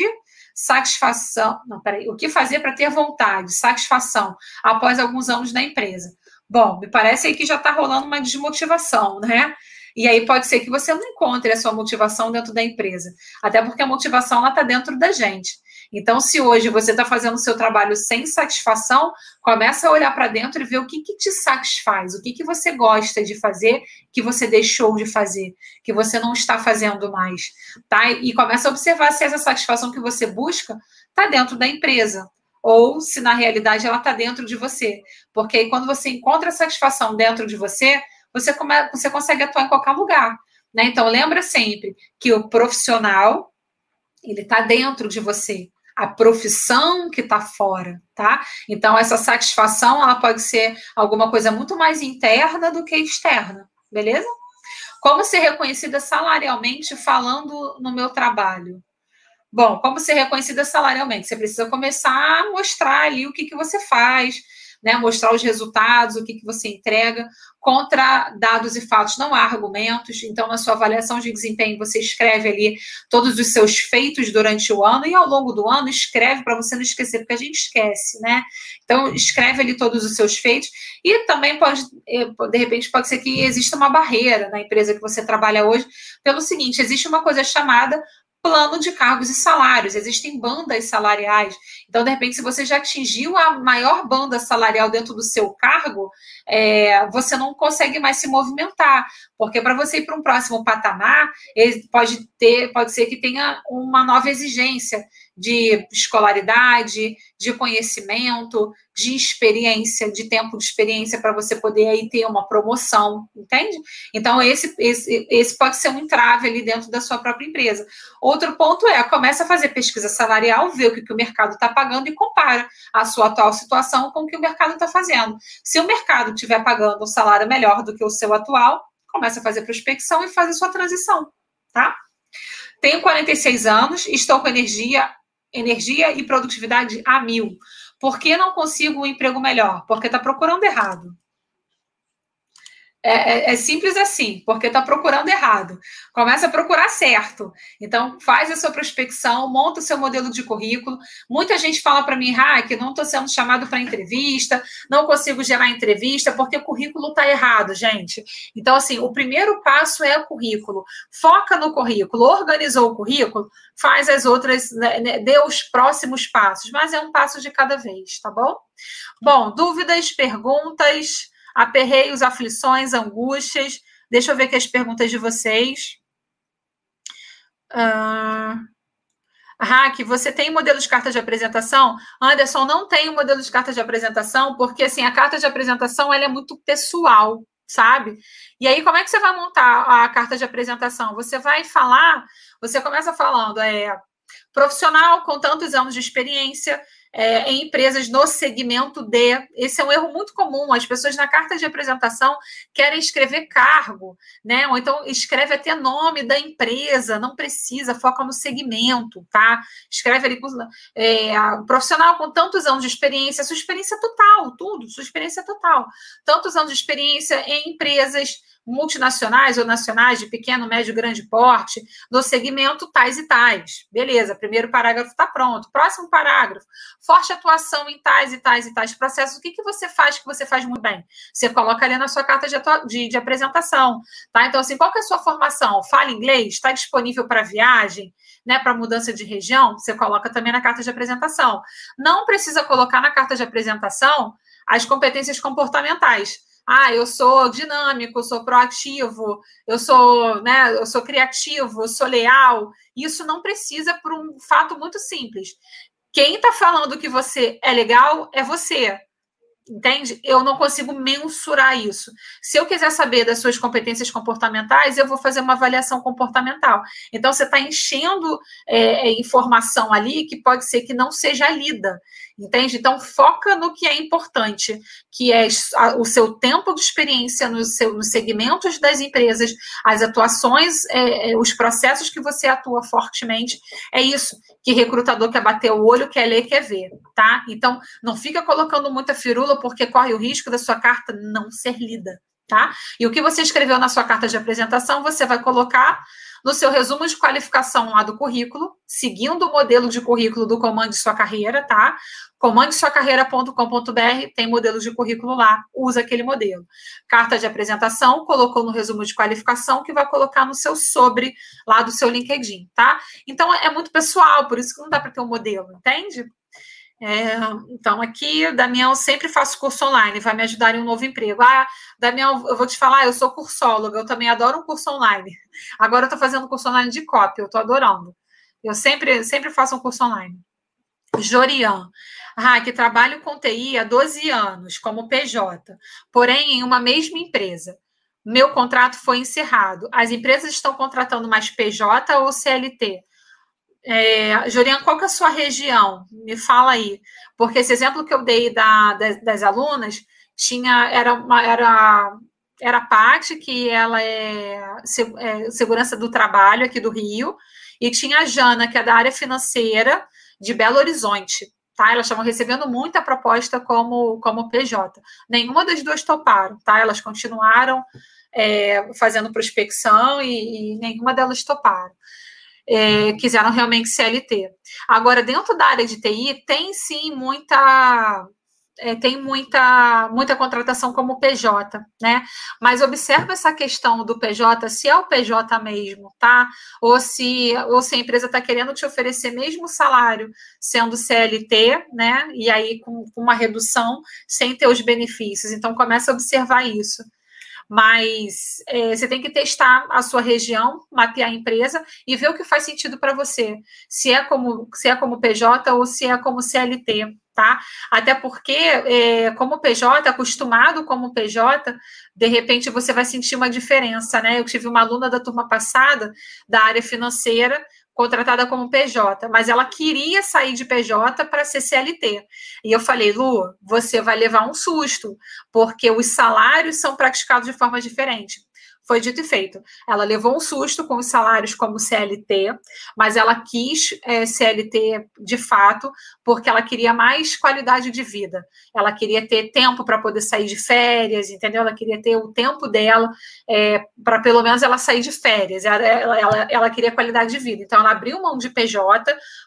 satisfação... Não, peraí. O que fazer para ter vontade, satisfação após alguns anos na empresa? Bom, me parece aí que já está rolando uma desmotivação, né? E aí pode ser que você não encontre a sua motivação dentro da empresa. Até porque a motivação, ela está dentro da gente. Então, se hoje você está fazendo o seu trabalho sem satisfação, começa a olhar para dentro e ver o que te satisfaz, o que você gosta de fazer, que você deixou de fazer, que você não está fazendo mais, tá? E começa a observar se essa satisfação que você busca está dentro da empresa ou se, na realidade, ela está dentro de você. Porque aí, quando você encontra a satisfação dentro de você, você consegue atuar em qualquer lugar, né? Então, lembra sempre que o profissional, ele está dentro de você. A profissão que está fora, tá? Então, essa satisfação, ela pode ser alguma coisa muito mais interna do que externa, beleza? Como ser reconhecida salarialmente falando no meu trabalho? Bom, como ser reconhecida salarialmente? Você precisa começar a mostrar ali o que você faz, né? Mostrar os resultados, o que você entrega. Contra dados e fatos não há argumentos. Então, na sua avaliação de desempenho, você escreve ali todos os seus feitos durante o ano e ao longo do ano escreve para você não esquecer, porque a gente esquece, né? Então, escreve ali todos os seus feitos e também pode, de repente, pode ser que exista uma barreira na empresa que você trabalha hoje pelo seguinte: existe uma coisa chamada plano de cargos e salários, existem bandas salariais. Então, de repente, se você já atingiu a maior banda salarial dentro do seu cargo, você não consegue mais se movimentar, porque para você ir para um próximo patamar, pode ser que tenha uma nova exigência de escolaridade, de conhecimento, de experiência, de tempo de experiência para você poder aí ter uma promoção, entende? Então, esse pode ser um entrave ali dentro da sua própria empresa. Outro ponto começa a fazer pesquisa salarial, vê o que o mercado está pagando e compara a sua atual situação com o que o mercado está fazendo. Se o mercado estiver pagando um salário melhor do que o seu atual, começa a fazer prospecção e faz a sua transição, tá? Tenho 46 anos, estou com energia e produtividade a 1000. Por que não consigo um emprego melhor? Porque está procurando errado. É simples assim, porque está procurando errado. Começa a procurar certo. Então, faz a sua prospecção, monta o seu modelo de currículo. Muita gente fala para mim, que não estou sendo chamado para entrevista, não consigo gerar entrevista, porque o currículo está errado, gente. Então, assim, o primeiro passo é o currículo. Foca no currículo, organizou o currículo, faz as outras, né, dê os próximos passos, mas é um passo de cada vez, tá bom? Bom, dúvidas, perguntas... Aperreios, aflições, angústias. Deixa eu ver aqui as perguntas de vocês. Raque, você tem modelo de carta de apresentação? Anderson, não tem modelo de carta de apresentação, porque assim, a carta de apresentação ela é muito pessoal, sabe? E aí, como é que você vai montar a carta de apresentação? Você vai falar, você começa falando, profissional com tantos anos de experiência... em empresas no segmento D. Esse é um erro muito comum. As pessoas na carta de apresentação querem escrever cargo, né? Ou então escreve até nome da empresa, não precisa, foca no segmento, tá? Escreve ali, profissional com tantos anos de experiência, sua experiência total, tudo, sua experiência total. Tantos anos de experiência em empresas multinacionais ou nacionais, de pequeno, médio, grande porte, no segmento tais e tais. Beleza, primeiro parágrafo está pronto. Próximo parágrafo, forte atuação em tais e tais e tais processos, o que você faz que você faz muito bem? Você coloca ali na sua carta de apresentação, tá? Então, assim, qual que é a sua formação? Fala inglês? Está disponível para viagem? Né, para mudança de região? Você coloca também na carta de apresentação. Não precisa colocar na carta de apresentação as competências comportamentais. Ah, eu sou dinâmico, eu sou proativo, eu sou criativo, eu sou leal. Isso não precisa, por um fato muito simples. Quem está falando que você é legal é você, entende? Eu não consigo mensurar isso. Se eu quiser saber das suas competências comportamentais, eu vou fazer uma avaliação comportamental. Então, você está enchendo informação ali que pode ser que não seja lida, entende? Então, foca no que é importante, que é o seu tempo de experiência nos segmentos das empresas, as atuações, os processos que você atua fortemente. É isso que recrutador quer bater o olho, quer ler, quer ver, tá? Então, não fica colocando muita firula, porque corre o risco da sua carta não ser lida, tá? E o que você escreveu na sua carta de apresentação, você vai colocar no seu resumo de qualificação lá do currículo, seguindo o modelo de currículo do Comando Sua Carreira, tá? comandosuacarreira.com.br tem modelo de currículo lá, usa aquele modelo. Carta de apresentação, colocou no resumo de qualificação, que vai colocar no seu sobre lá do seu LinkedIn, tá? Então, é muito pessoal, por isso que não dá para ter um modelo, entende? Então, aqui, Damião, sempre faço curso online, vai me ajudar em um novo emprego. Ah, Damião, eu vou te falar, eu sou cursóloga, eu também adoro um curso online. Agora eu estou fazendo curso online de copy, eu estou adorando. Eu sempre faço um curso online. Jorian, que trabalho com TI há 12 anos, como PJ, porém em uma mesma empresa. Meu contrato foi encerrado. As empresas estão contratando mais PJ ou CLT? Jorian, qual que é a sua região? Me fala aí. Porque esse exemplo que eu dei das alunas era a Paty, que ela é segurança do trabalho aqui do Rio, e tinha a Jana, que é da área financeira de Belo Horizonte, tá? Elas estavam recebendo muita proposta como PJ. Nenhuma das duas toparam, tá? Elas continuaram fazendo prospecção e nenhuma delas toparam. Quiseram realmente CLT. Agora, dentro da área de TI, tem sim muita contratação como PJ, né? Mas observa essa questão do PJ, se é o PJ mesmo, tá? Ou se a empresa está querendo te oferecer mesmo salário sendo CLT, né? E aí com uma redução sem ter os benefícios. Então, começa a observar isso. Mas você tem que testar a sua região, mapear a empresa e ver o que faz sentido para você. Se é como PJ ou se é como CLT, tá? Até porque, como PJ, acostumado como PJ, de repente você vai sentir uma diferença, né? Eu tive uma aluna da turma passada, da área financeira, contratada como PJ, mas ela queria sair de PJ para ser CLT. E eu falei, Lu, você vai levar um susto, porque os salários são praticados de forma diferente. Foi dito e feito. Ela levou um susto com os salários como CLT, mas ela quis CLT de fato, porque ela queria mais qualidade de vida. Ela queria ter tempo para poder sair de férias, entendeu? Ela queria ter o tempo dela para pelo menos ela sair de férias. Ela queria qualidade de vida. Então, ela abriu mão de PJ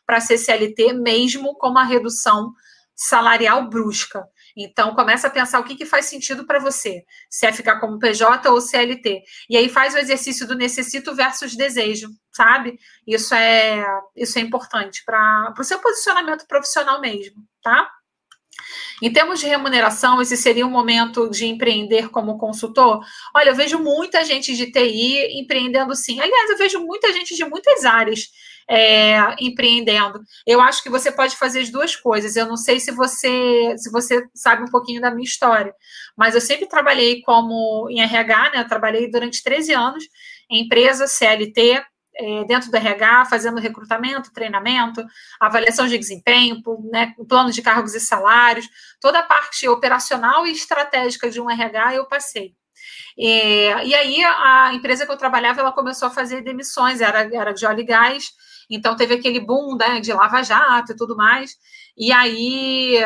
para ser CLT, mesmo com uma redução salarial brusca. Então, começa a pensar o que faz sentido para você, se é ficar como PJ ou CLT. E aí faz o exercício do necessito versus desejo, sabe? Isso é importante para o seu posicionamento profissional mesmo, tá? Em termos de remuneração, esse seria um momento de empreender como consultor? Olha, eu vejo muita gente de TI empreendendo sim. Aliás, eu vejo muita gente de muitas áreas empreendendo. Eu acho que você pode fazer as duas coisas. Eu não sei se você sabe um pouquinho da minha história, mas eu sempre trabalhei em RH, né? Eu trabalhei durante 13 anos em empresa CLT, dentro do RH, fazendo recrutamento, treinamento, avaliação de desempenho, né, plano de cargos e salários, toda a parte operacional e estratégica de um RH eu passei. E aí a empresa que eu trabalhava, ela começou a fazer demissões, era de óleo e gás, então teve aquele boom, né, de lava-jato e tudo mais, e aí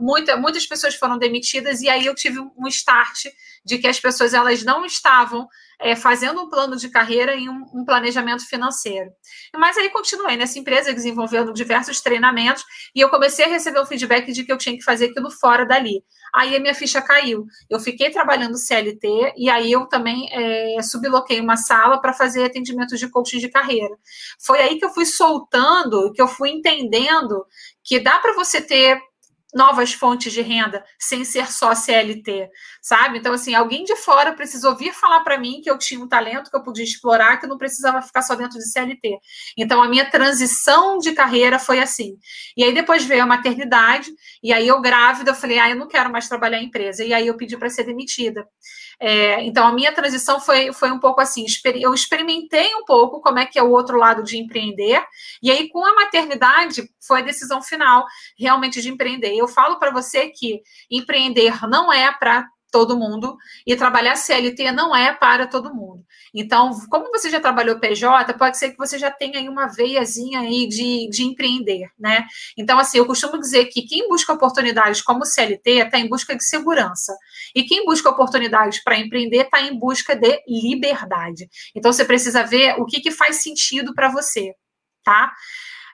muitas pessoas foram demitidas, e aí eu tive um start de que as pessoas elas não estavam fazendo um plano de carreira e um planejamento financeiro. Mas aí continuei nessa empresa, desenvolvendo diversos treinamentos, e eu comecei a receber o feedback de que eu tinha que fazer aquilo fora dali. Aí a minha ficha caiu. Eu fiquei trabalhando CLT, e aí eu também subloquei uma sala para fazer atendimento de coaching de carreira. Foi aí que eu fui soltando, que eu fui entendendo que dá para você ter novas fontes de renda sem ser só CLT, sabe? Então, assim, alguém de fora precisou vir falar para mim que eu tinha um talento que eu podia explorar, que eu não precisava ficar só dentro de CLT. Então, a minha transição de carreira foi assim. E aí, depois veio a maternidade, e aí eu grávida, eu falei, eu não quero mais trabalhar em empresa. E aí, eu pedi para ser demitida. Então, a minha transição foi um pouco assim, eu experimentei um pouco como é que é o outro lado de empreender, e aí, com a maternidade, foi a decisão final, realmente, de empreender. Eu falo para você que empreender não é para todo mundo e trabalhar CLT não é para todo mundo. Então, como você já trabalhou PJ, pode ser que você já tenha aí uma veiazinha aí de empreender, né? Então, assim, eu costumo dizer que quem busca oportunidades como CLT está em busca de segurança. E quem busca oportunidades para empreender está em busca de liberdade. Então, você precisa ver o que faz sentido para você, tá?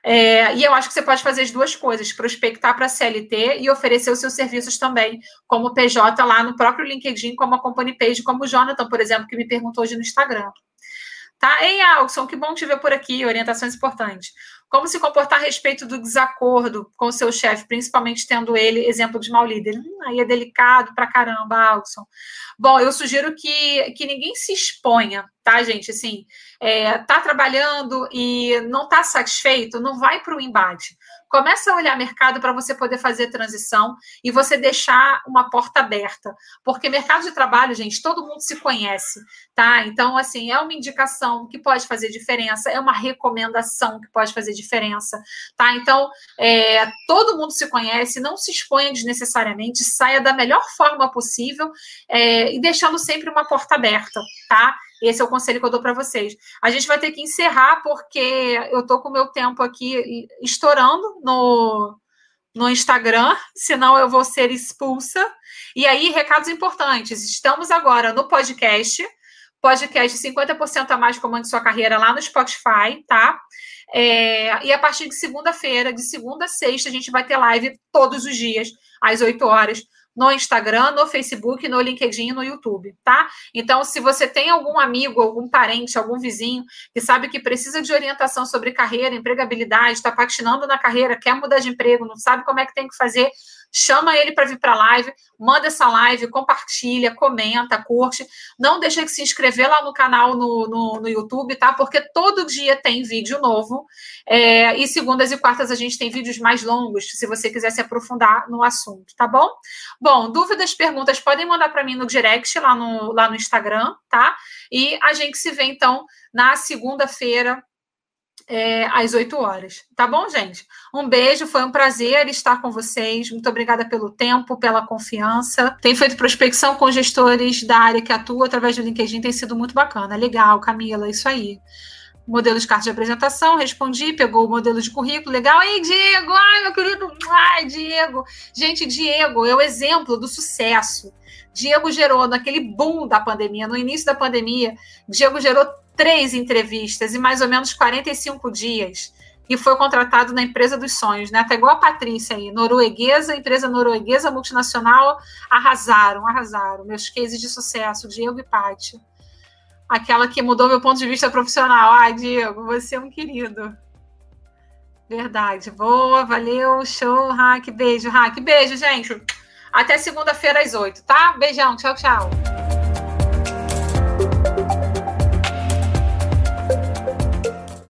E eu acho que você pode fazer as duas coisas, prospectar para a CLT e oferecer os seus serviços também, como PJ lá no próprio LinkedIn, como a Company Page, como o Jonathan, por exemplo, que me perguntou hoje no Instagram. Tá? Ei, Alson, que bom te ver por aqui, orientações importantes. Como se comportar a respeito do desacordo com o seu chefe, principalmente tendo ele exemplo de mau líder? Aí é delicado pra caramba, Alson. Bom, eu sugiro que ninguém se exponha, tá, gente? Assim, tá trabalhando e não tá satisfeito, não vai para o embate. Começa a olhar mercado para você poder fazer transição e você deixar uma porta aberta. Porque mercado de trabalho, gente, todo mundo se conhece, tá? Então, assim, é uma indicação que pode fazer diferença, é uma recomendação que pode fazer diferença, tá? Então, todo mundo se conhece, não se exponha desnecessariamente, saia da melhor forma possível e deixando sempre uma porta aberta, tá? Esse é o conselho que eu dou para vocês. A gente vai ter que encerrar, porque eu estou com o meu tempo aqui estourando no Instagram, senão eu vou ser expulsa. E aí, recados importantes. Estamos agora no podcast 50% a mais Comando Sua Carreira lá no Spotify, tá? E a partir de segunda-feira, de segunda a sexta, a gente vai ter live todos os dias, às 8 horas. No Instagram, no Facebook, no LinkedIn e no YouTube, tá? Então, se você tem algum amigo, algum parente, algum vizinho que sabe que precisa de orientação sobre carreira, empregabilidade, está patinando na carreira, quer mudar de emprego, não sabe como é que tem que fazer, chama ele para vir para a live, manda essa live, compartilha, comenta, curte. Não deixa de se inscrever lá no canal no YouTube, tá? Porque todo dia tem vídeo novo. E segundas e quartas a gente tem vídeos mais longos, se você quiser se aprofundar no assunto, tá bom? Bom, dúvidas, perguntas, podem mandar para mim no direct lá no Instagram, tá? E a gente se vê, então, na segunda-feira, às 8 horas. Tá bom, gente? Um beijo, foi um prazer estar com vocês. Muito obrigada pelo tempo, pela confiança. Tem feito prospecção com gestores da área que atua através do LinkedIn, tem sido muito bacana. Legal, Camila, isso aí. Modelo de carta de apresentação, respondi, pegou o modelo de currículo, legal. Ei, Diego! Ai, meu querido! Ai, Diego! Gente, Diego é o exemplo do sucesso. Diego gerou, naquele boom da pandemia, no início da pandemia, Diego gerou 3 entrevistas e mais ou menos 45 dias e foi contratado na empresa dos sonhos, né? Tá igual a Patrícia aí, norueguesa, empresa norueguesa, multinacional, arrasaram, meus cases de sucesso, Diego e Paty. Aquela que mudou meu ponto de vista profissional. Ai, Diego, você é um querido. Verdade, boa, valeu, show, Raque, beijo, gente. Até segunda-feira às 8, tá? Beijão, tchau.